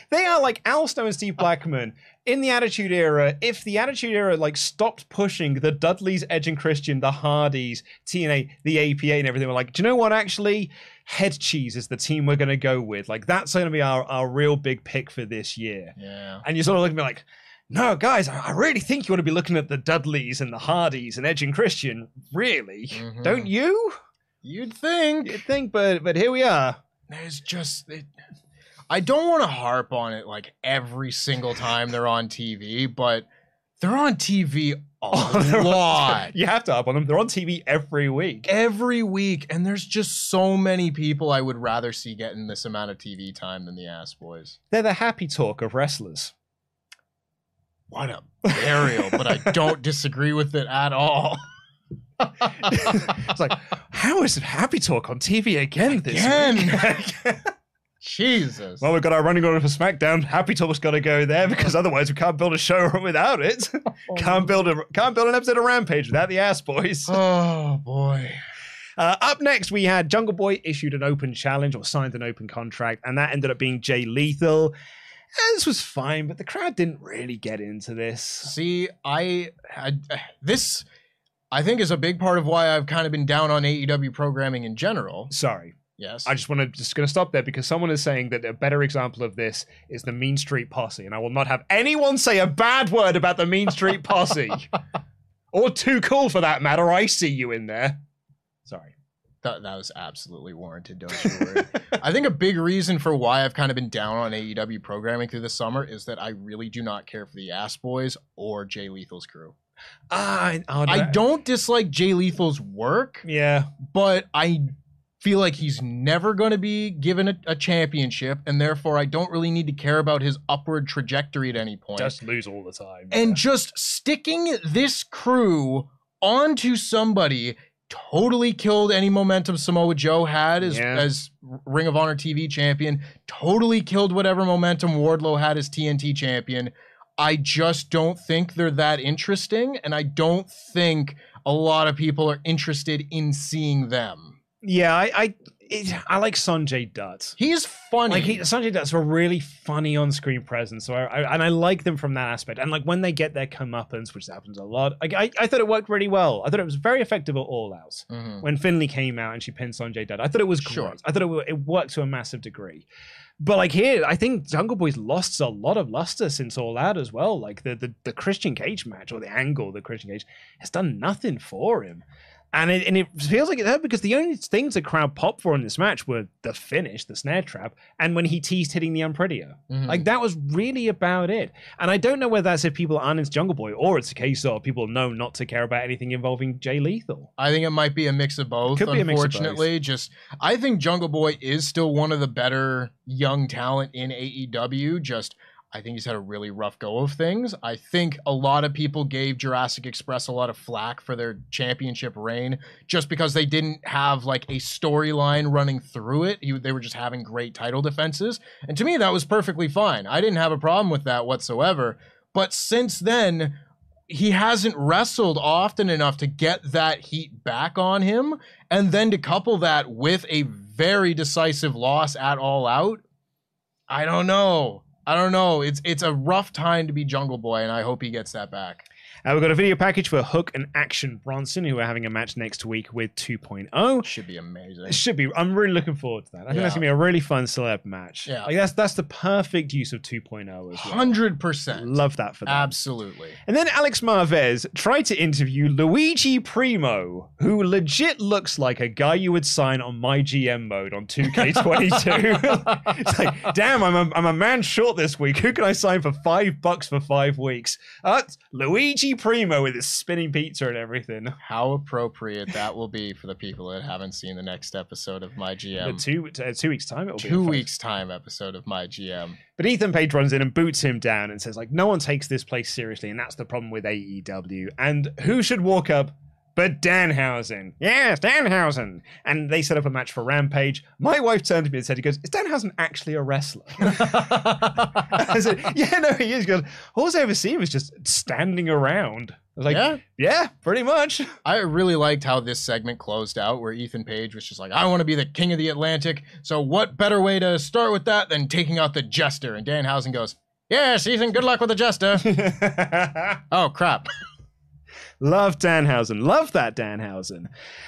They are like Al Snow and Steve Blackman in the Attitude Era. If the Attitude Era, like, stopped pushing the Dudleys, Edge and Christian, the Hardys, T N A, the A P A, and everything, we're like, do you know what, actually? Head Cheese is the team we're going to go with. Like, that's going to be our, our real big pick for this year. Yeah. And you sort of look at me like, no, guys, I really think you want to be looking at the Dudleys and the Hardys and Edge and Christian. Really? Mm-hmm. Don't you? You'd think. You'd think, but, but here we are. There's just... It... I don't want to harp on it like every single time they're on T V, but they're on T V a oh, lot. On, you have to harp on them. They're on T V every week. Every week. And there's just so many people I would rather see getting this amount of T V time than the Ass Boys. They're the Happy Talk of wrestlers. What a burial, but I don't disagree with it at all. It's like, how is it Happy Talk on T V again this again? week? Jesus. Well, we've got our running order for SmackDown. Happy Talk's got to go there, because otherwise we can't build a show without it. Oh, can't build a can't build an episode of Rampage without the Ass Boys. Oh boy. Uh, up next, we had Jungle Boy issued an open challenge, or signed an open contract, and that ended up being Jay Lethal. And this was fine, but the crowd didn't really get into this. See, I had this. I think is a big part of why I've kind of been down on A E W programming in general. Sorry. Yes. I just want to just going to stop there, because someone is saying that a better example of this is the Mean Street Posse, and I will not have anyone say a bad word about the Mean Street Posse, or Too Cool for that matter. I see you in there. Sorry. That, that was absolutely warranted, don't you worry. I think a big reason for why I've kind of been down on A E W programming through the summer is that I really do not care for the Ass Boys or Jay Lethal's crew. Uh, oh, no. I don't dislike Jay Lethal's work, yeah, but I feel like he's never going to be given a, a championship, and therefore I don't really need to care about his upward trajectory at any point. Just lose all the time. And yeah. just sticking this crew onto somebody totally killed any momentum Samoa Joe had as, yeah. as Ring of Honor T V champion. Totally killed whatever momentum Wardlow had as T N T champion. I just don't think they're that interesting, and I don't think a lot of people are interested in seeing them. Yeah, I I, it, I like Sanjay Dutt. He is funny. Like he, Sanjay Dutt's a really funny on-screen presence. So I, I and I like them from that aspect. And like when they get their comeuppance, which happens a lot, I, I, I thought it worked really well. I thought it was very effective at All Out. Mm-hmm. When Finlay came out and she pinned Sanjay Dutt, I thought it was great. Sure. I thought it, it worked to a massive degree. But like here, I think Jungle Boy's lost a lot of luster since All Out as well. Like the the, the Christian Cage match or the angle, the Christian Cage has done nothing for him. And it, and it feels like it hurt because the only things the crowd popped for in this match were the finish, the snare trap, and when he teased hitting the unprettier. Mm-hmm. Like that was really about it. And I don't know whether that's if people aren't into Jungle Boy or it's a case of people know not to care about anything involving Jay Lethal. I think it might be a mix of both. Could be a mix of both. Unfortunately, just I think Jungle Boy is still one of the better young talent in A E W. Just I think he's had a really rough go of things. I think a lot of people gave Jurassic Express a lot of flack for their championship reign just because they didn't have like a storyline running through it. He, they were just having great title defenses. And to me, that was perfectly fine. I didn't have a problem with that whatsoever. But since then, he hasn't wrestled often enough to get that heat back on him. And then to couple that with a very decisive loss at All Out, I don't know. I don't know. It's it's a rough time to be Jungle Boy, and I hope he gets that back. Uh, we've got a video package for Hook and Action Bronson, who are having a match next week with two point oh. Should be amazing. It should be. I'm really looking forward to that. I think yeah. that's going to be a really fun celeb match. Yeah. Like that's that's the perfect use of two point oh as well. one hundred percent. Love that for them. Absolutely. And then Alex Marvez tried to interview Luigi Primo, who legit looks like a guy you would sign on my G M mode on two K twenty-two. It's like, damn, I'm a, I'm a man short this week. Who can I sign for five bucks for five weeks? Uh, Luigi Primo with his spinning pizza and everything. How appropriate that will be for the people that haven't seen the next episode of My G M. The two uh, two weeks time. It'll two be two weeks time episode of My G M. But Ethan Page runs in and boots him down and says like, no one takes this place seriously, and that's the problem with A E W. And who should walk up but Danhausen? Yes, Danhausen. And they set up a match for Rampage. My wife turned to me and said, he goes, is Danhausen actually a wrestler? I said, yeah, no, he is. He goes, all I ever see him is just standing around. I was like, yeah. yeah, pretty much. I really liked how this segment closed out where Ethan Page was just like, I want to be the king of the Atlantic. So what better way to start with that than taking out the jester? And Danhausen goes, yes, Ethan, good luck with the jester. Oh, crap. Love Danhausen. Love that Danhausen.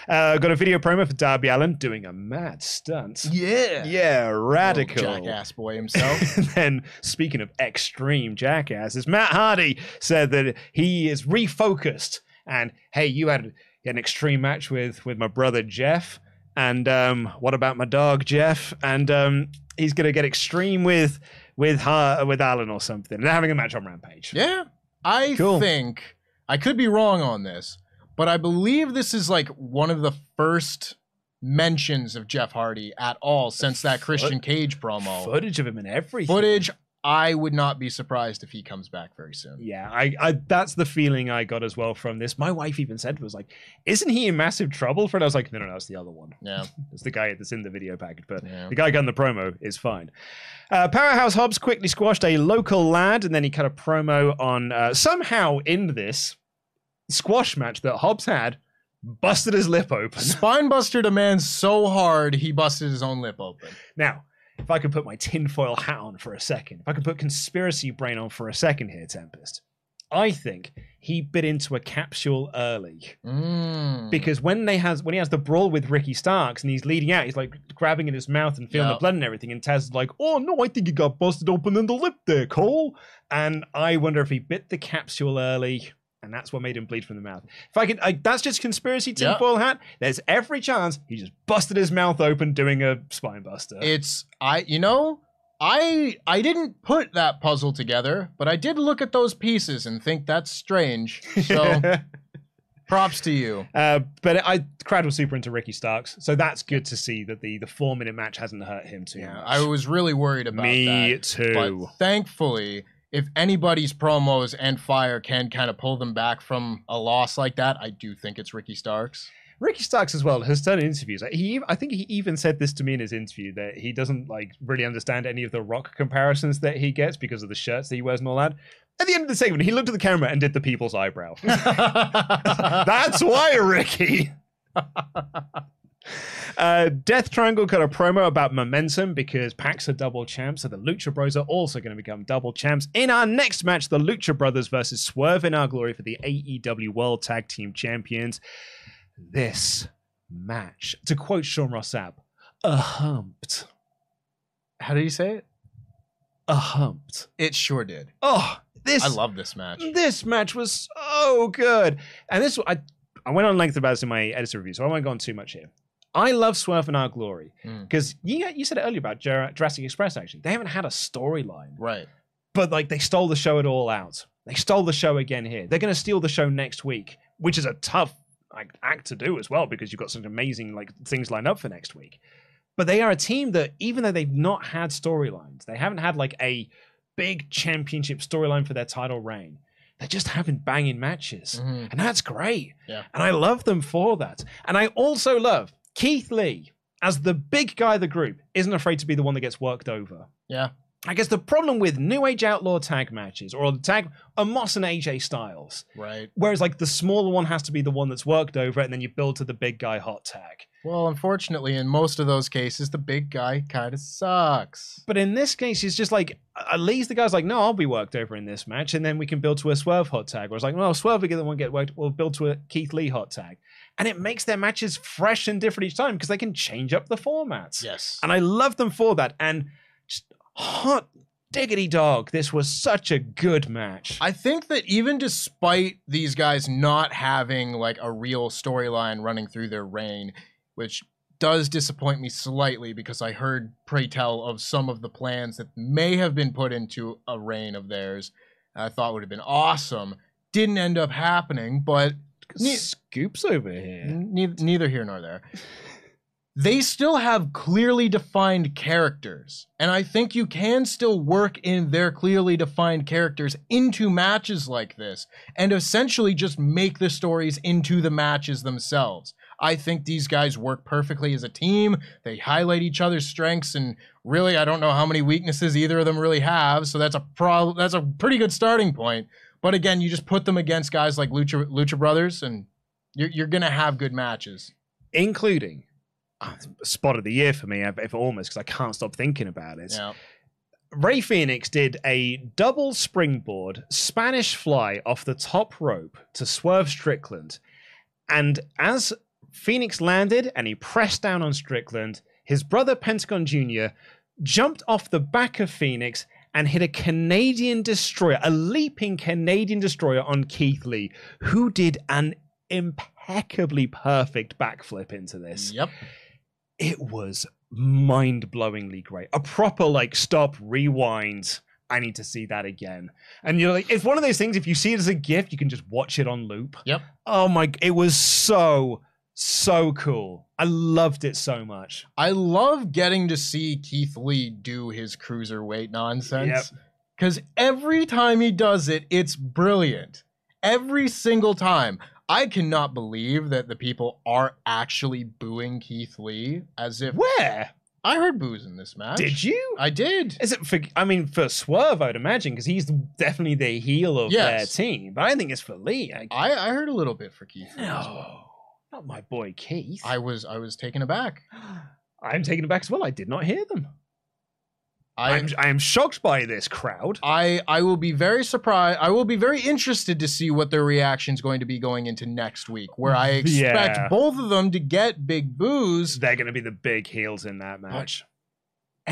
Uh, got a video promo for Darby Allin doing a mad stunt. Yeah. Yeah, radical. Little jackass boy himself. And then, speaking of extreme jackasses, Matt Hardy said that he is refocused. And, hey, you had an extreme match with, with my brother Jeff. And um, what about my dog Jeff? And um, he's going to get extreme with, with, her, with Allin or something. And they're having a match on Rampage. Yeah. I cool. think... I could be wrong on this, but I believe this is like one of the first mentions of Jeff Hardy at all since that Christian Cage promo. Footage of him and everything. Footage. I would not be surprised if he comes back very soon. Yeah, I, I that's the feeling I got as well from this. My wife even said, was like, isn't he in massive trouble for it? I was like, no, no, no, it's the other one. Yeah. It's the guy that's in the video package, but yeah. the guy got in the promo is fine. Uh, Powerhouse Hobbs quickly squashed a local lad, and then he cut a promo on uh, somehow in this squash match that Hobbs had, busted his lip open. Spinebuster demands so hard, he busted his own lip open. Now, if I could put my tinfoil hat on for a second, if I could put conspiracy brain on for a second here, Tempest, I think he bit into a capsule early. Mm. Because when they has when he has the brawl with Ricky Starks and he's leading out, he's like grabbing in his mouth and feeling yep. the blood and everything. And Taz's like, oh no, I think he got busted open in the lip there, Cole. And I wonder if he bit the capsule early. And that's what made him bleed from the mouth. If I could, I, that's just conspiracy tinfoil yep. hat. There's every chance he just busted his mouth open doing a spine buster. It's, I, you know, I, I didn't put that puzzle together, but I did look at those pieces and think that's strange. So props to you. Uh, but I, the crowd was super into Ricky Starks. So that's good to see that the, the four minute match hasn't hurt him too yeah, much. I was really worried about Me that. Me too. But thankfully, if anybody's promos and fire can kind of pull them back from a loss like that, I do think it's Ricky Starks. Ricky Starks as well has done interviews. He, I think he even said this to me in his interview that he doesn't like really understand any of the Rock comparisons that he gets because of the shirts that he wears and all that. At the end of the segment, he looked at the camera and did the people's eyebrow. That's why, Ricky. Uh, Death Triangle cut a promo about momentum because Pax are double champs, so the Lucha Bros are also going to become double champs. In our next match, the Lucha Brothers versus Swerve in Our Glory for the A E W World Tag Team Champions. This match, to quote Sean Rossab, a humped. How do you say it? A humped. It sure did. Oh, this. I love this match. This match was so good. And this, I, I went on length about this in my editor review, so I won't go on too much here. I love Swerve and Our Glory because mm. you, you said it earlier about Jurassic Express. Actually, they haven't had a storyline, right? But like, they stole the show it all out. They stole the show again here. They're going to steal the show next week, which is a tough like act to do as well because you've got some amazing like things lined up for next week. But they are a team that, even though they've not had storylines, they haven't had like a big championship storyline for their title reign. They're just having banging matches, mm-hmm. and that's great. Yeah. And I love them for that. And I also love Keith Lee, as the big guy of the group, isn't afraid to be the one that gets worked over. Yeah. I guess the problem with New Age Outlaw tag matches, or the tag, are Moss and A J Styles. Right. Whereas, like, the smaller one has to be the one that's worked over, and then you build to the big guy hot tag. Well, unfortunately, in most of those cases, the big guy kind of sucks. But in this case, it's just like, at least the guy's like, no, I'll be worked over in this match, and then we can build to a Swerve hot tag. Or it's like, well, Swerve will get the one get worked, we'll build to a Keith Lee hot tag. And it makes their matches fresh and different each time because they can change up the formats. Yes. And I love them for that. And just hot diggity dog, this was such a good match. I think that even despite these guys not having like a real storyline running through their reign, which does disappoint me slightly because I heard pray tell of some of the plans that may have been put into a reign of theirs I thought would have been awesome. Didn't end up happening, but... Ne- Scoops over here. Ne- neither here nor there. They still have clearly defined characters, and I think you can still work in their clearly defined characters into matches like this, and essentially just make the stories into the matches themselves. I think these guys work perfectly as a team. They highlight each other's strengths, and really, I don't know how many weaknesses either of them really have. So that's a pro- That's a pretty good starting point. But again, you just put them against guys like Lucha, Lucha Brothers, and you're, you're going to have good matches. Including uh, spot of the year for me, if almost, because I can't stop thinking about it. Yeah. Rey Fénix did a double springboard Spanish fly off the top rope to Swerve Strickland. And as Fénix landed and he pressed down on Strickland, his brother Pentagon Junior jumped off the back of Fénix and hit a Canadian destroyer, a leaping Canadian destroyer on Keith Lee, who did an impeccably perfect backflip into this. Yep. It was mind-blowingly great. A proper, like, stop, rewind, I need to see that again. And you're like, it's one of those things, if you see it as a GIF, you can just watch it on loop. Yep. Oh my, it was so... so cool. I loved it so much. I love getting to see Keith Lee do his cruiserweight nonsense. Because yep. every time he does it, it's brilliant. Every single time. I cannot believe that the people are actually booing Keith Lee as if... Where? I heard boos in this match. Did you? I did. Is it for, I mean, for Swerve, I would imagine, because he's definitely the heel of yes. their team. But I think it's for Lee. I, I, I heard a little bit for Keith Lee no. as well. Not my boy Keith. I was I was taken aback. I'm taken aback as well. I did not hear them. I am I am shocked by this crowd. I, I will be very surprised. I will be very interested to see what their reaction is going to be going into next week, where I expect yeah. both of them to get big boos. They're going to be the big heels in that match. But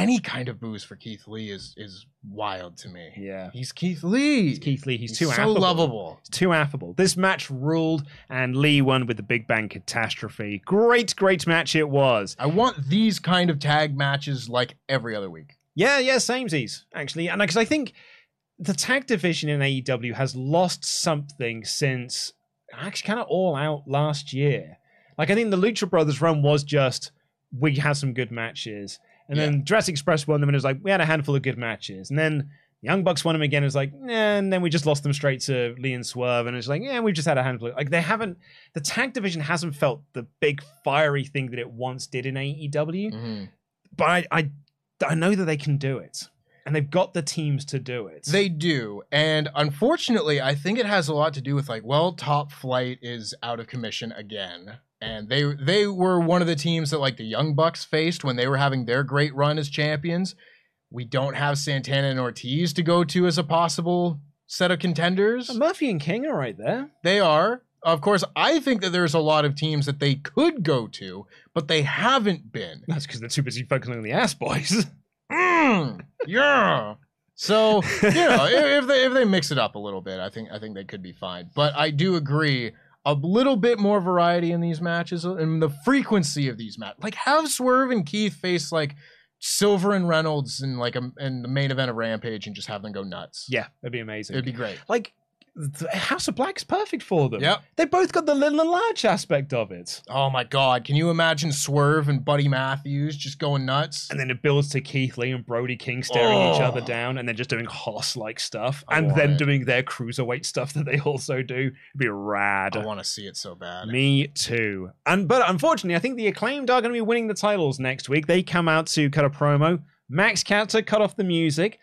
any kind of boos for Keith Lee is is wild to me. Yeah, he's Keith Lee. He's Keith Lee. He's, he's too so affable. lovable. He's too affable. This match ruled, and Lee won with the Big Bang Catastrophe. Great, great match it was. I want these kind of tag matches like every other week. Yeah, yeah, samesies actually, and because I think the tag division in A E W has lost something since actually kind of All Out last year. Like I think the Lucha Brothers run was just we had some good matches. And yeah. then Jurassic Express won them, and it was like, we had a handful of good matches. And then Young Bucks won them again, and it was like, nah, and then we just lost them straight to Lee and Swerve. And it's like, yeah, we just had a handful. Of like, they haven't, the tag division hasn't felt the big fiery thing that it once did in A E W. Mm-hmm. But I, I, I know that they can do it. And they've got the teams to do it. They do. And unfortunately, I think it has a lot to do with, like, well, Top Flight is out of commission again. And they they were one of the teams that, like, the Young Bucks faced when they were having their great run as champions. We don't have Santana and Ortiz to go to as a possible set of contenders. Murphy and King are right there. They are. Of course, I think that there's a lot of teams that they could go to, but they haven't been. That's because they're too busy focusing on the Ass Boys. Mm, yeah. So, you know, if they if they mix it up a little bit, I think I think they could be fine. But I do agree, a little bit more variety in these matches and the frequency of these matches. Like, have Swerve and Keith face, like, Silver and Reynolds in, like, a, in the main event of Rampage and just have them go nuts. Yeah, that'd be amazing. It'd be great. Like, House of Black's perfect for them. Yep. They both got the little and large aspect of it. Oh my God. Can you imagine Swerve and Buddy Matthews just going nuts? And then it builds to Keith Lee and Brody King staring oh. each other down and then just doing hoss-like stuff. I and them it. doing their cruiserweight stuff that they also do. It'd be rad. I want to see it so bad. Me too. And But unfortunately, I think the Acclaimed are going to be winning the titles next week. They come out to cut a promo. Max Caster cut off the music.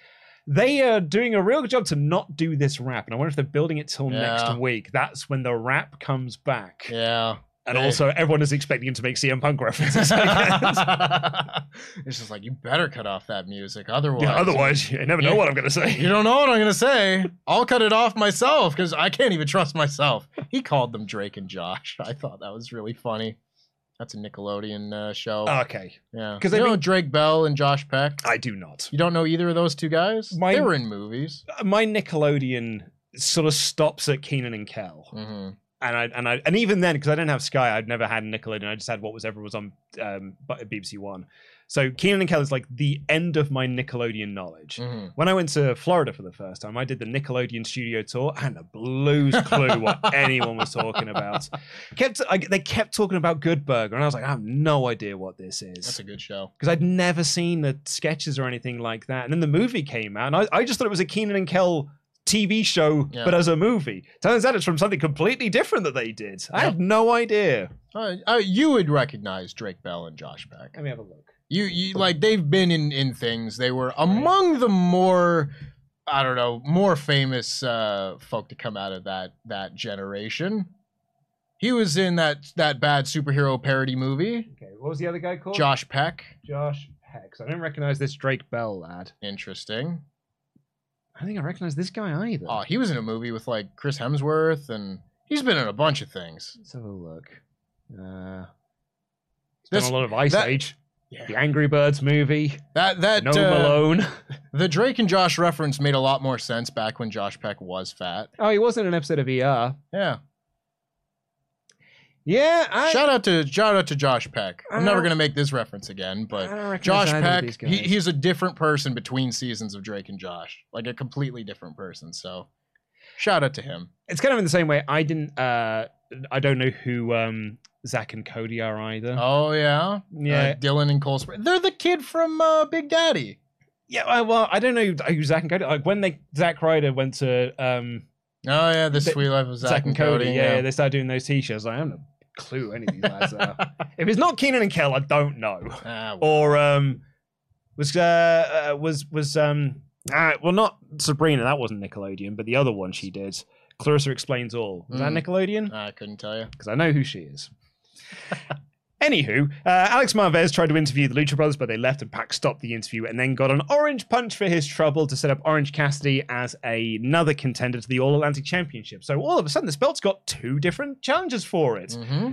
They are doing a real good job to not do this rap. And I wonder if they're building it till yeah. next week. That's when the rap comes back. Yeah. And hey. also, everyone is expecting him to make C M Punk references. It's just like, you better cut off that music. Otherwise, yeah, otherwise you never know yeah. what I'm going to say. You don't know what I'm going to say. I'll cut it off myself because I can't even trust myself. He called them Drake and Josh. I thought that was really funny. That's a Nickelodeon uh, show. Okay. Yeah. You I know mean, Drake Bell and Josh Peck? I do not. You don't know either of those two guys? My, they were in movies. My Nickelodeon sort of stops at Kenan and Kel. Mm-hmm. And I and I and even then, because I didn't have Sky, I'd never had Nickelodeon. I just had what was ever was on um, B B C One. So Kenan and Kel is like the end of my Nickelodeon knowledge. Mm-hmm. When I went to Florida for the first time, I did the Nickelodeon studio tour, and a blues clue what anyone was talking about. Kept I, they kept talking about Good Burger, and I was like, I have no idea what this is. That's a good show because I'd never seen the sketches or anything like that. And then the movie came out, and I, I just thought it was a Kenan and Kel T V show, yeah. but as a movie. Turns out it's from something completely different that they did. I yeah. had no idea. Uh, uh, you would recognize Drake Bell and Josh Peck. Let me have a look. You, you like they've been in in things. They were among the more, I don't know, more famous uh, folk to come out of that that generation. He was in that that bad superhero parody movie. Okay, what was the other guy called? Josh Peck. Josh Peck. So I don't recognize this Drake Bell lad. Interesting. I don't think I recognize this guy either. Oh, he was in a movie with, like, Chris Hemsworth, and he's been in a bunch of things. Let's have a look. Uh, he's this, been a lot of Ice that, Age. Yeah. The Angry Birds movie. That that No uh, Malone. The Drake and Josh reference made a lot more sense back when Josh Peck was fat. Oh, he was in an episode of E R. Yeah. Yeah, I, shout out to shout out to Josh Peck. I'm never gonna make this reference again, but Josh Peck, he, he's a different person between seasons of Drake and Josh, like a completely different person. So, shout out to him. It's kind of in the same way. I didn't. Uh, I don't know who um, Zach and Cody are either. Oh yeah, yeah. Uh, Dylan and Cole Sprouse. They're the kid from uh, Big Daddy. Yeah. I, well, I don't know who Zach and Cody. Like when they Zack Ryder went to. Um, oh yeah, the Sweet Life of Zach, Zach and Cody. Cody yeah, yeah, they started doing those T-shirts. Like, I don't know. Clue any of these lads are. If it's not Kenan and Kel, I don't know. Ah, well. Or um, was uh, uh was was um uh, well not Sabrina, that wasn't Nickelodeon, but the other one she did. Clarissa Explains All. Was mm. that Nickelodeon? I couldn't tell you because I know who she is. Anywho, uh, Alex Marvez tried to interview the Lucha Brothers, but they left and Pac stopped the interview and then got an orange punch for his trouble to set up Orange Cassidy as a, another contender to the All-Atlantic Championship. So all of a sudden, this belt's got two different challenges for it. Mm-hmm.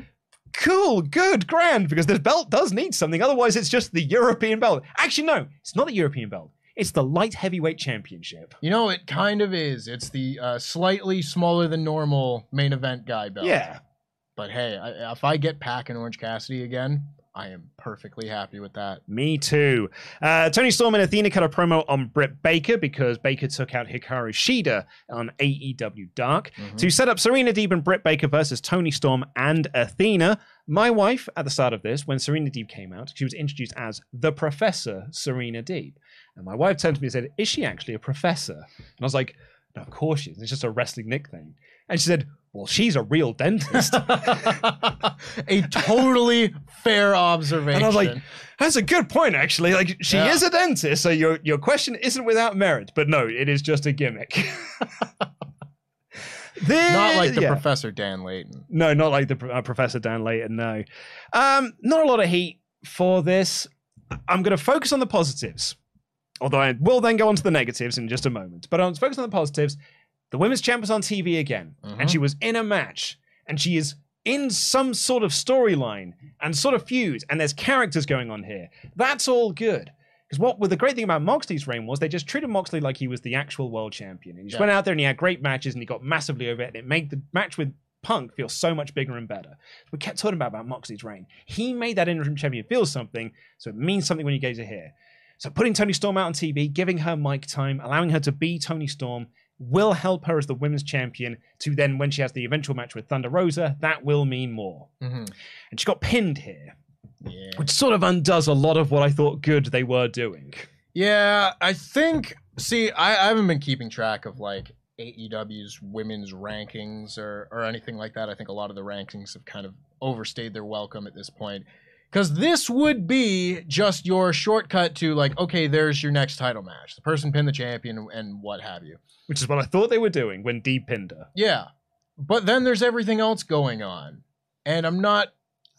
Cool, good, grand, because this belt does need something. Otherwise, it's just the European belt. Actually, no, it's not the European belt. It's the Light Heavyweight Championship. You know, it kind of is. It's the uh, slightly smaller than normal main event guy belt. Yeah. But hey, I, if I get Pac and Orange Cassidy again, I am perfectly happy with that. Me too. Uh, Tony Storm and Athena cut a promo on Britt Baker because Baker took out Hikaru Shida on A E W Dark mm-hmm. to set up Serena Deeb and Britt Baker versus Tony Storm and Athena. My wife, at the start of this, when Serena Deeb came out, she was introduced as the Professor Serena Deeb. And my wife turned to me and said, is she actually a professor? And I was like, No, of course she is. It's just a wrestling nickname. And she said, well, she's a real dentist. A totally fair observation. And I was like, that's a good point, actually. Like, she yeah. is a dentist, so your, your question isn't without merit. But no, it is just a gimmick. This, not like the yeah. Professor Dan Layton. No, not like the uh, Professor Dan Layton, no. Um, not a lot of heat for this. I'm going to focus on the positives. Although I will then go on to the negatives in just a moment. But I'm focused on the positives. The women's champ was on T V again. Mm-hmm. And she was in a match. And she is in some sort of storyline and sort of feud. And there's characters going on here. That's all good. Because what well, the great thing about Moxley's reign was they just treated Moxley like he was the actual world champion. And he just yeah. went out there and he had great matches and he got massively over it. And it made the match with Punk feel so much bigger and better. We kept talking about, about Moxley's reign. He made that interim champion feel something. So it means something when you guys are here. So putting Toni Storm out on T V, giving her mic time, allowing her to be Toni Storm will help her as the women's champion to then, when she has the eventual match with Thunder Rosa, that will mean more. Mm-hmm. And she got pinned here, yeah. which sort of undoes a lot of what I thought good they were doing. Yeah, I think, see, I, I haven't been keeping track of like A E W's women's rankings or, or anything like that. I think a lot of the rankings have kind of overstayed their welcome at this point. Because this would be just your shortcut to like, okay, there's your next title match. The person pinned the champion and what have you. Which is what I thought they were doing when Dee pinned her. Yeah. But then there's everything else going on. And I'm not...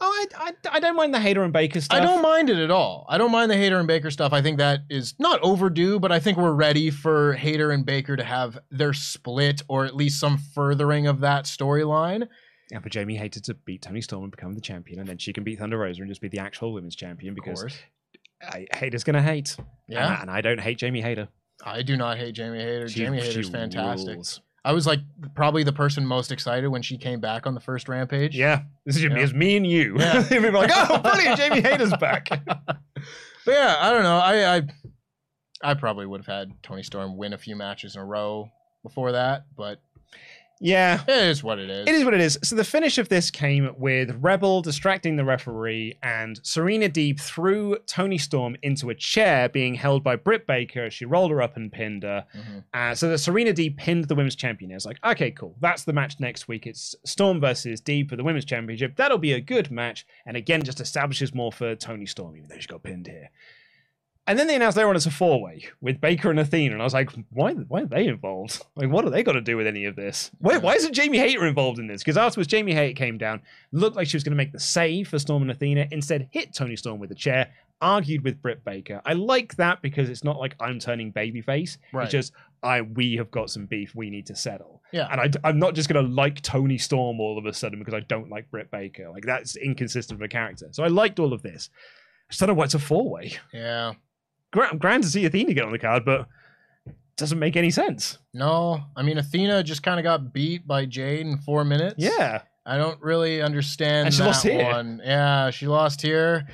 Oh, I, I, I don't mind the Hayter and Baker stuff. I don't mind it at all. I don't mind the Hayter and Baker stuff. I think that is not overdue, but I think we're ready for Hayter and Baker to have their split or at least some furthering of that storyline. And for Jamie Hayter to beat Toni Storm and become the champion, and then she can beat Thunder Rosa and just be the actual women's champion, because I, Hayter's going to hate. Yeah. And I, and I don't hate Jamie Hayter. I do not hate Jamie Hayter. She, Jamie Hayter's fantastic. Rules. I was like probably the person most excited when she came back on the first Rampage. Yeah. This is yeah. It's me and you. Yeah. People are like, oh, brilliant, Jamie Hayter's back. But yeah, I don't know. I, I, I probably would have had Toni Storm win a few matches in a row before that, but... Yeah. It is what it is. It is what it is. So the finish of this came with Rebel distracting the referee and Serena Deeb threw Toni Storm into a chair being held by Britt Baker. She rolled her up and pinned her. Mm-hmm. uh, so that Serena Deeb pinned the women's champion. It's like, okay, cool. That's the match next week. It's Storm versus Deeb for the women's championship. That'll be a good match. And again, just establishes more for Toni Storm, even though she got pinned here. And then they announced they were on as a four-way with Baker and Athena. And I was like, why, why are they involved? I mean, what have they got to do with any of this? Why, why isn't Jamie Hayter involved in this? Because afterwards, Jamie Hayter came down, looked like she was going to make the save for Storm and Athena, instead hit Toni Storm with a chair, argued with Britt Baker. I like that because it's not like I'm turning babyface. Right. It's just, I we have got some beef we need to settle. Yeah. And I, I'm not just going to like Toni Storm all of a sudden because I don't like Britt Baker. Like, that's inconsistent with a character. So I liked all of this. I just don't know why it's a four-way. Yeah. I'm grand to see Athena get on the card, but it doesn't make any sense. No, I mean, Athena just kind of got beat by Jade in four minutes. Yeah. I don't really understand and she that lost here. one. Yeah, she lost here.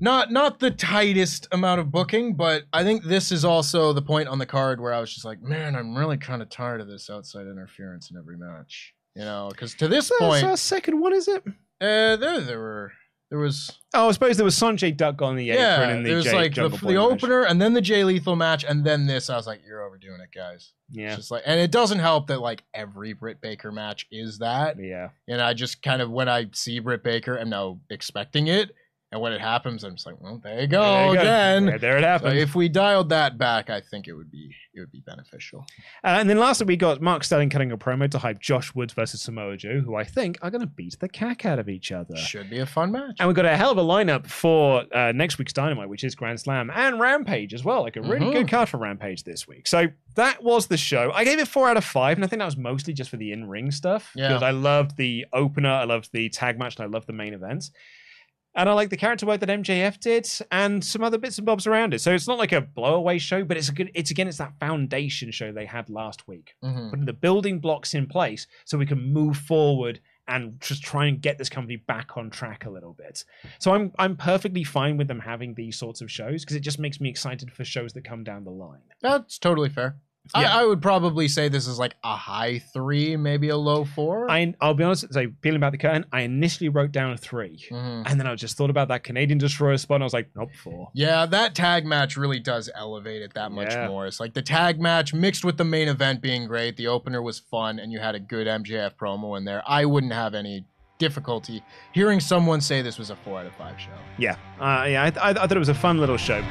Not not the tightest amount of booking, but I think this is also the point on the card where I was just like, man, I'm really kind of tired of this outside interference in every match. You know, because to this That's point... Our second one, is it? Uh, there, there were... There was... Oh, I suppose there was Sanjay Duck on the apron yeah, and the Yeah, there was J like the, the opener match. And then the Jay Lethal match and then this. I was like, you're overdoing it, guys. Yeah. It's just like, and it doesn't help that like every Britt Baker match is that. Yeah. And I just kind of, when I see Britt Baker, I'm now expecting it. And when it happens, I'm just like, well, there you go, there you go. again. There, there it happens. So if we dialed that back, I think it would be it would be beneficial. Uh, and then lastly, we got Mark Sterling cutting a promo to hype Josh Woods versus Samoa Joe, who I think are going to beat the cack out of each other. Should be a fun match. And we've got a hell of a lineup for uh, next week's Dynamite, which is Grand Slam and Rampage as well. Like a really mm-hmm. good card for Rampage this week. So that was the show. I gave it four out of five, and I think that was mostly just for the in-ring stuff. Yeah. Because I loved the opener, I loved the tag match, and I loved the main events. And I like the character work that M J F did and some other bits and bobs around it. So it's not like a blowaway show, but it's a good, it's again, it's that foundation show they had last week. Mm-hmm. Putting the building blocks in place so we can move forward and just try and get this company back on track a little bit. So I'm I'm perfectly fine with them having these sorts of shows because it just makes me excited for shows that come down the line. That's totally fair. Yeah. I, I would probably say this is like a high three, maybe a low four. I, I'll be honest, so peeling back the curtain, I initially wrote down a three. Mm. And then I just thought about that Canadian Destroyer spot, and I was like, nope, four. Yeah, that tag match really does elevate it that much yeah. more. It's like the tag match mixed with the main event being great, the opener was fun, and you had a good M J F promo in there. I wouldn't have any difficulty hearing someone say this was a four out of five show. Yeah, uh, yeah I, th- I, th- I thought it was a fun little show.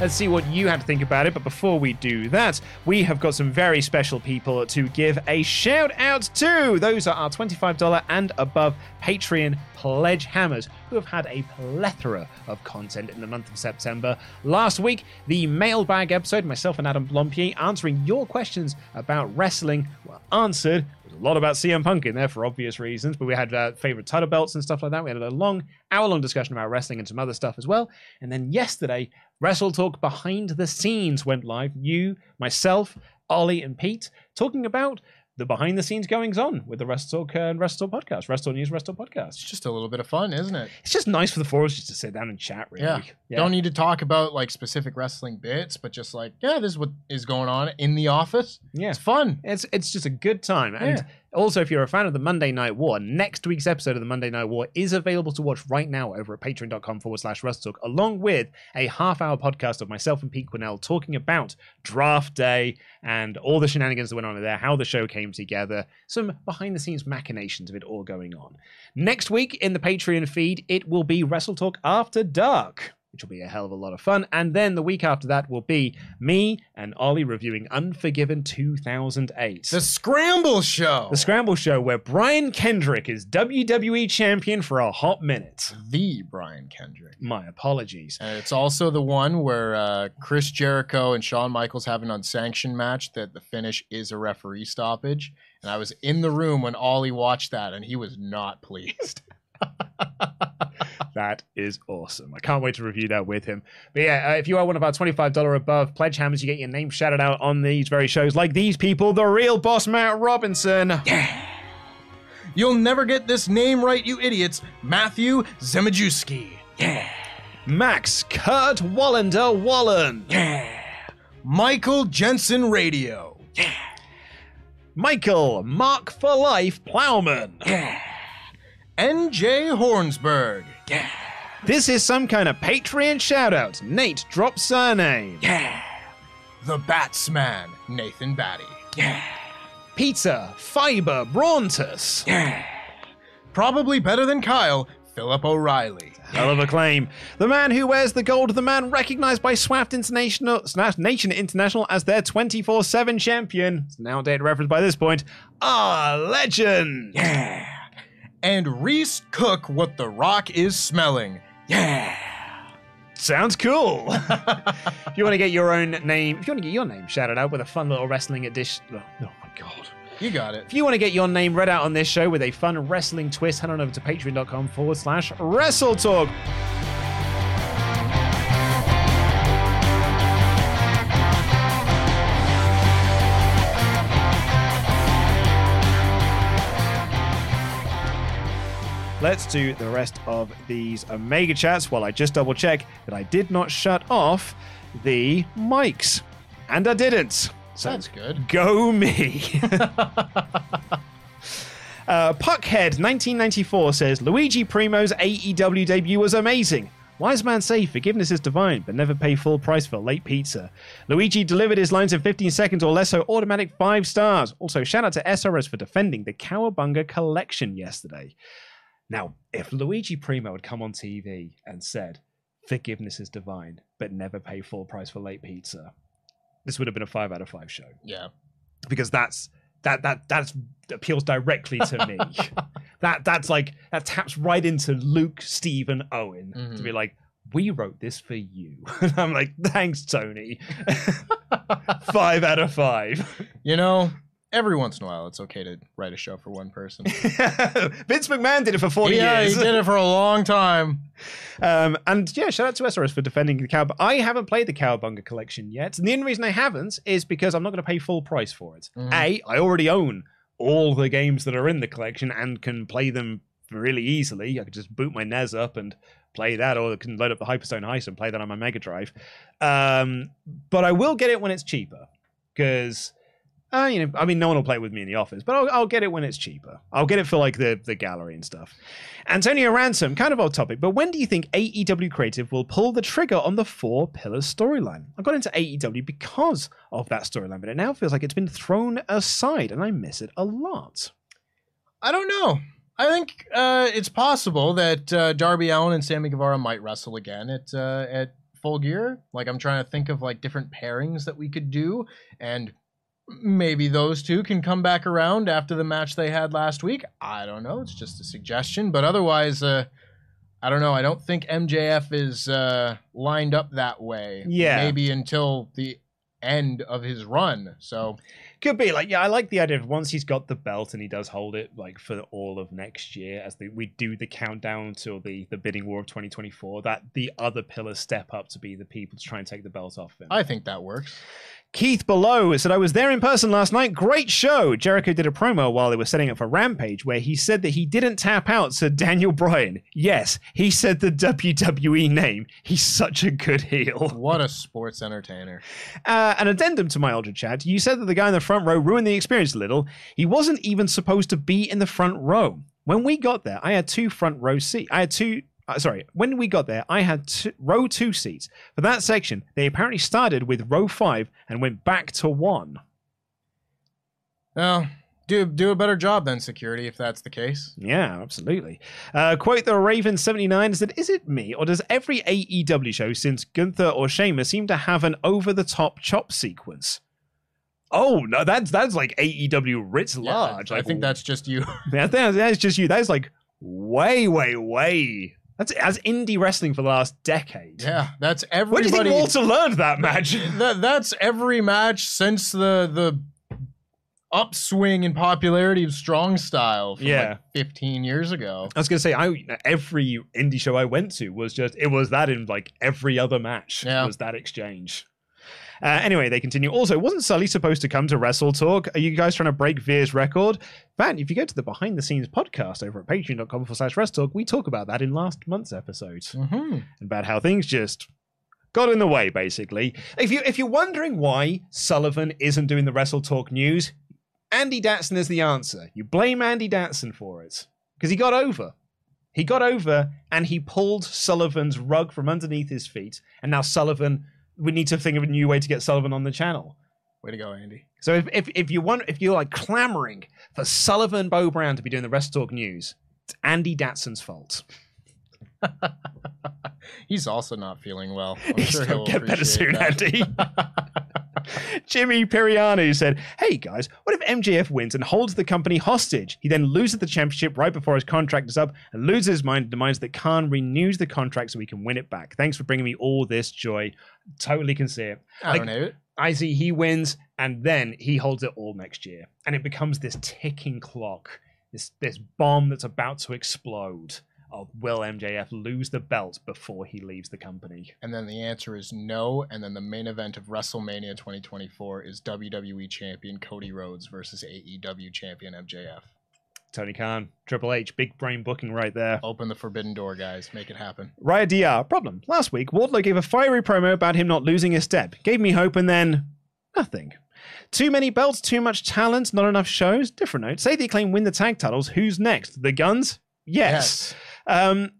Let's see what you had to think about it. But before we do that, we have got some very special people to give a shout out to. Those are our twenty-five dollars and above Patreon pledge hammers who have had a plethora of content in the month of September. Last week, the mailbag episode, myself and Adam Blompier answering your questions about wrestling were answered. A lot about C M Punk in there for obvious reasons, but we had uh, favorite title belts and stuff like that. We had a long hour-long discussion about wrestling and some other stuff as well. And then yesterday, WrestleTalk Behind the Scenes went live. You, myself, Ollie, and Pete talking about the behind-the-scenes goings-on with the WrestleTalk uh, and WrestleTalk podcast, WrestleTalk News, WrestleTalk podcast. It's just a little bit of fun, isn't it? It's just nice for the four of us just to sit down and chat, really. Yeah. yeah. Don't need to talk about, like, specific wrestling bits, but just like, yeah, this is what is going on in the office. Yeah. It's fun. It's it's just a good time. And yeah. also, if you're a fan of the Monday Night War, next week's episode of the Monday Night War is available to watch right now over at patreon.com forward slash WrestleTalk, along with a half-hour podcast of myself and Pete Quinnell talking about draft day and all the shenanigans that went on there, how the show came together, some behind-the-scenes machinations of it all going on. Next week in the Patreon feed, it will be WrestleTalk After Dark, which will be a hell of a lot of fun. And then the week after that will be me and Ollie reviewing Unforgiven two thousand eight. The Scramble Show. The Scramble Show, where Brian Kendrick is W W E champion for a hot minute. The Brian Kendrick. My apologies. And it's also the one where uh, Chris Jericho and Shawn Michaels have an unsanctioned match that the finish is a referee stoppage. And I was in the room when Ollie watched that, and he was not pleased. That is awesome. I can't wait to review that with him. But yeah, uh, if you are one of our twenty-five dollars above pledge hammers, you get your name shouted out on these very shows, like these people, the real boss, Matt Robinson. Yeah. You'll never get this name right, you idiots. Matthew Zemajewski. Yeah. Max Kurt Wallander Wallen. Yeah. Michael Jensen Radio. Yeah. Michael Mark for Life Plowman. Yeah. N J Hornsberg. Yeah. This is some kind of Patreon shout-out. Nate drops surname. Yeah. The Batsman, Nathan Batty. Yeah. Pizza, Fiber, Brauntus. Yeah. Probably better than Kyle, Philip O'Reilly. Hell yeah. of a claim. The man who wears the gold, the man recognized by Swaft International, Swaft Nation International as their twenty-four seven champion. It's now outdated reference by this point. Ah, legend. Yeah. And Reese Cook, what the Rock is smelling. Yeah. Sounds cool. If you want to get your own name, if you want to get your name shouted out with a fun little wrestling edition. Oh, oh my God. You got it. If you want to get your name read out on this show with a fun wrestling twist, head on over to patreon.com forward slash WrestleTalk. Let's do the rest of these Omega chats while I just double check that I did not shut off the mics. And I didn't. So that's good. Go me. uh, Puckhead nineteen ninety-four says, Luigi Primo's A E W debut was amazing. Wise man say forgiveness is divine, but never pay full price for late pizza. Luigi delivered his lines in fifteen seconds or less, so automatic five stars. Also, shout out to S R S for defending the Cowabunga collection yesterday. Now, if Luigi Primo had come on T V and said, forgiveness is divine, but never pay full price for late pizza, this would have been a five out of five show. Yeah. Because that's that that that's, appeals directly to me. that that's like, that taps right into Luke, Steve, and Owen mm-hmm. to be like, we wrote this for you. And I'm like, thanks, Tony. Five out of five. You know, every once in a while, it's okay to write a show for one person. Vince McMahon did it for forty yeah, years. Yeah, he did it for a long time. Um, and yeah, shout out to S R S for defending the Cowabunga. I haven't played the Cowabunga collection yet. And the only reason I haven't is because I'm not going to pay full price for it. Mm. A, I already own all the games that are in the collection and can play them really easily. I could just boot my N E S up and play that, or I can load up the Hyperstone Heist and play that on my Mega Drive. Um, but I will get it when it's cheaper, because uh, you know, I mean, no one will play it with me in the office, but I'll, I'll get it when it's cheaper. I'll get it for like the the gallery and stuff. Antonio Ransom, kind of off topic, but when do you think A E W Creative will pull the trigger on the Four Pillars storyline? I got into A E W because of that storyline, but it now feels like it's been thrown aside, and I miss it a lot. I don't know. I think uh, it's possible that uh, Darby Allin and Sammy Guevara might wrestle again at uh, at Full Gear. Like, I'm trying to think of like different pairings that we could do, and maybe those two can come back around after the match they had last week. I don't know. It's just a suggestion, but otherwise, uh, I don't know. I don't think M J F is uh, lined up that way. Yeah, maybe until the end of his run. So could be like, yeah, I like the idea of once he's got the belt and he does hold it like for all of next year, as the, we do the countdown to the the bidding war of twenty twenty-four, that the other pillars step up to be the people to try and take the belt off him. I think that works. Keith Below said, I was there in person last night. Great show. Jericho did a promo while they were setting up for Rampage where he said that he didn't tap out Sir Daniel Bryan. Yes, he said the W W E name. He's such a good heel. What a sports entertainer. Uh, an addendum to my older chat. You said that the guy in the front row ruined the experience a little. He wasn't even supposed to be in the front row. When we got there, I had two front row seats. I had two... Uh, sorry, when we got there, I had two, row two seats. For that section, they apparently started with row five and went back to one. Well, do, do a better job than security, if that's the case. Yeah, absolutely. Uh, quote the Raven seventy-nine said, is it me, or does every A E W show since Gunther or Sheamus seem to have an over-the-top chop sequence? Oh, no, that's that's like A E W writ large. Yeah, I, I think that's just you. That, that's just you. That's like way, way, way... That's as indie wrestling for the last decade. Yeah, that's everybody. Where do you think Walter learned that match? That, that's every match since the the upswing in popularity of strong style from yeah. like fifteen years ago. I was gonna say, I every indie show I went to was just it was that in like every other match yeah. was that exchange. Uh, anyway, they continue. Also, wasn't Sully supposed to come to WrestleTalk? Are you guys trying to break Veer's record? Man, if you go to the behind-the-scenes podcast over at patreon.com forward slash WrestleTalk, we talk about that in last month's episode. Mm-hmm. About how things just got in the way, basically. If, you, if you're wondering why Sullivan isn't doing the WrestleTalk news, Andy Datson is the answer. You blame Andy Datson for it. Because he got over. He got over, and he pulled Sullivan's rug from underneath his feet, and now Sullivan... We need to think of a new way to get Sullivan on the channel. Way to go, Andy. So if if, if you want, if you're like clamoring for Sullivan Bo Brown to be doing the WrestleTalk news, it's Andy Datson's fault. He's also not feeling well. I'm He's sure he'll get better soon, that. Andy. Jimmy Piriano said, hey guys, what if M J F wins and holds the company hostage? He then loses the championship right before his contract is up and loses his mind and demands that Khan renews the contract so we can win it back. Thanks for bringing me all this joy. Totally can see it. I like, don't know. I see he wins and then he holds it all next year. And it becomes this ticking clock, this, this bomb that's about to explode. Of will M J F lose the belt before he leaves the company? And then the answer is no. And then the main event of WrestleMania twenty twenty-four is W W E champion Cody Rhodes versus A E W champion M J F. Tony Khan, Triple H, big brain booking right there. Open the forbidden door, guys. Make it happen. Raya D R, problem. Last week, Wardlow gave a fiery promo about him not losing a step. Gave me hope and then nothing. Too many belts, too much talent, not enough shows. Different note. Say The Acclaimed win the tag titles. Who's next? The Guns? Yes. yes. Um,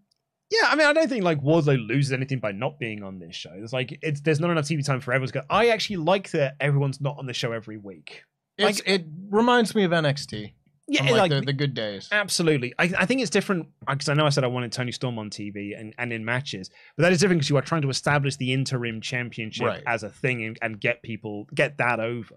yeah, I mean, I don't think like Wardlow loses anything by not being on this show. It's like it's there's not enough T V time for everyone's. Go- I actually like that everyone's not on the show every week. It's, like, it reminds me of N X T. Yeah, like, like the, the good days. Absolutely, I, I think it's different because I know I said I wanted Tony Storm on T V and, and in matches, but that is different because you are trying to establish the interim championship right. as a thing and, and get people get that over.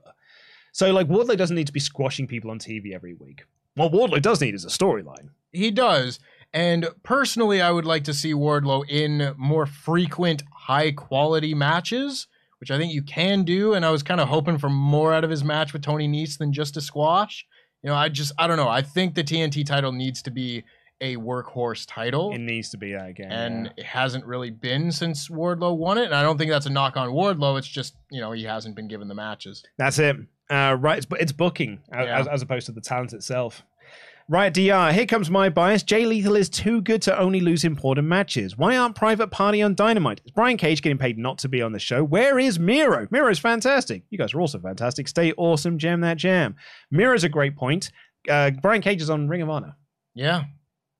So like Wardlow doesn't need to be squashing people on T V every week. What Wardlow does need is a storyline. He does. And personally, I would like to see Wardlow in more frequent, high-quality matches, which I think you can do. And I was kind of hoping for more out of his match with Tony Nese than just a squash. You know, I just, I don't know. I think the T N T title needs to be a workhorse title. It needs to be that again. And yeah. it hasn't really been since Wardlow won it. And I don't think that's a knock on Wardlow. It's just, you know, he hasn't been given the matches. That's it. Uh, right, it's, it's booking yeah. as, as opposed to the talent itself. Riot D R, here comes my bias. Jay Lethal is too good to only lose important matches. Why aren't Private Party on Dynamite? Is Brian Cage getting paid not to be on the show? Where is Miro? Miro's fantastic. You guys are also fantastic. Stay awesome. Jam that jam. Miro's a great point. Uh, Brian Cage is on Ring of Honor. Yeah,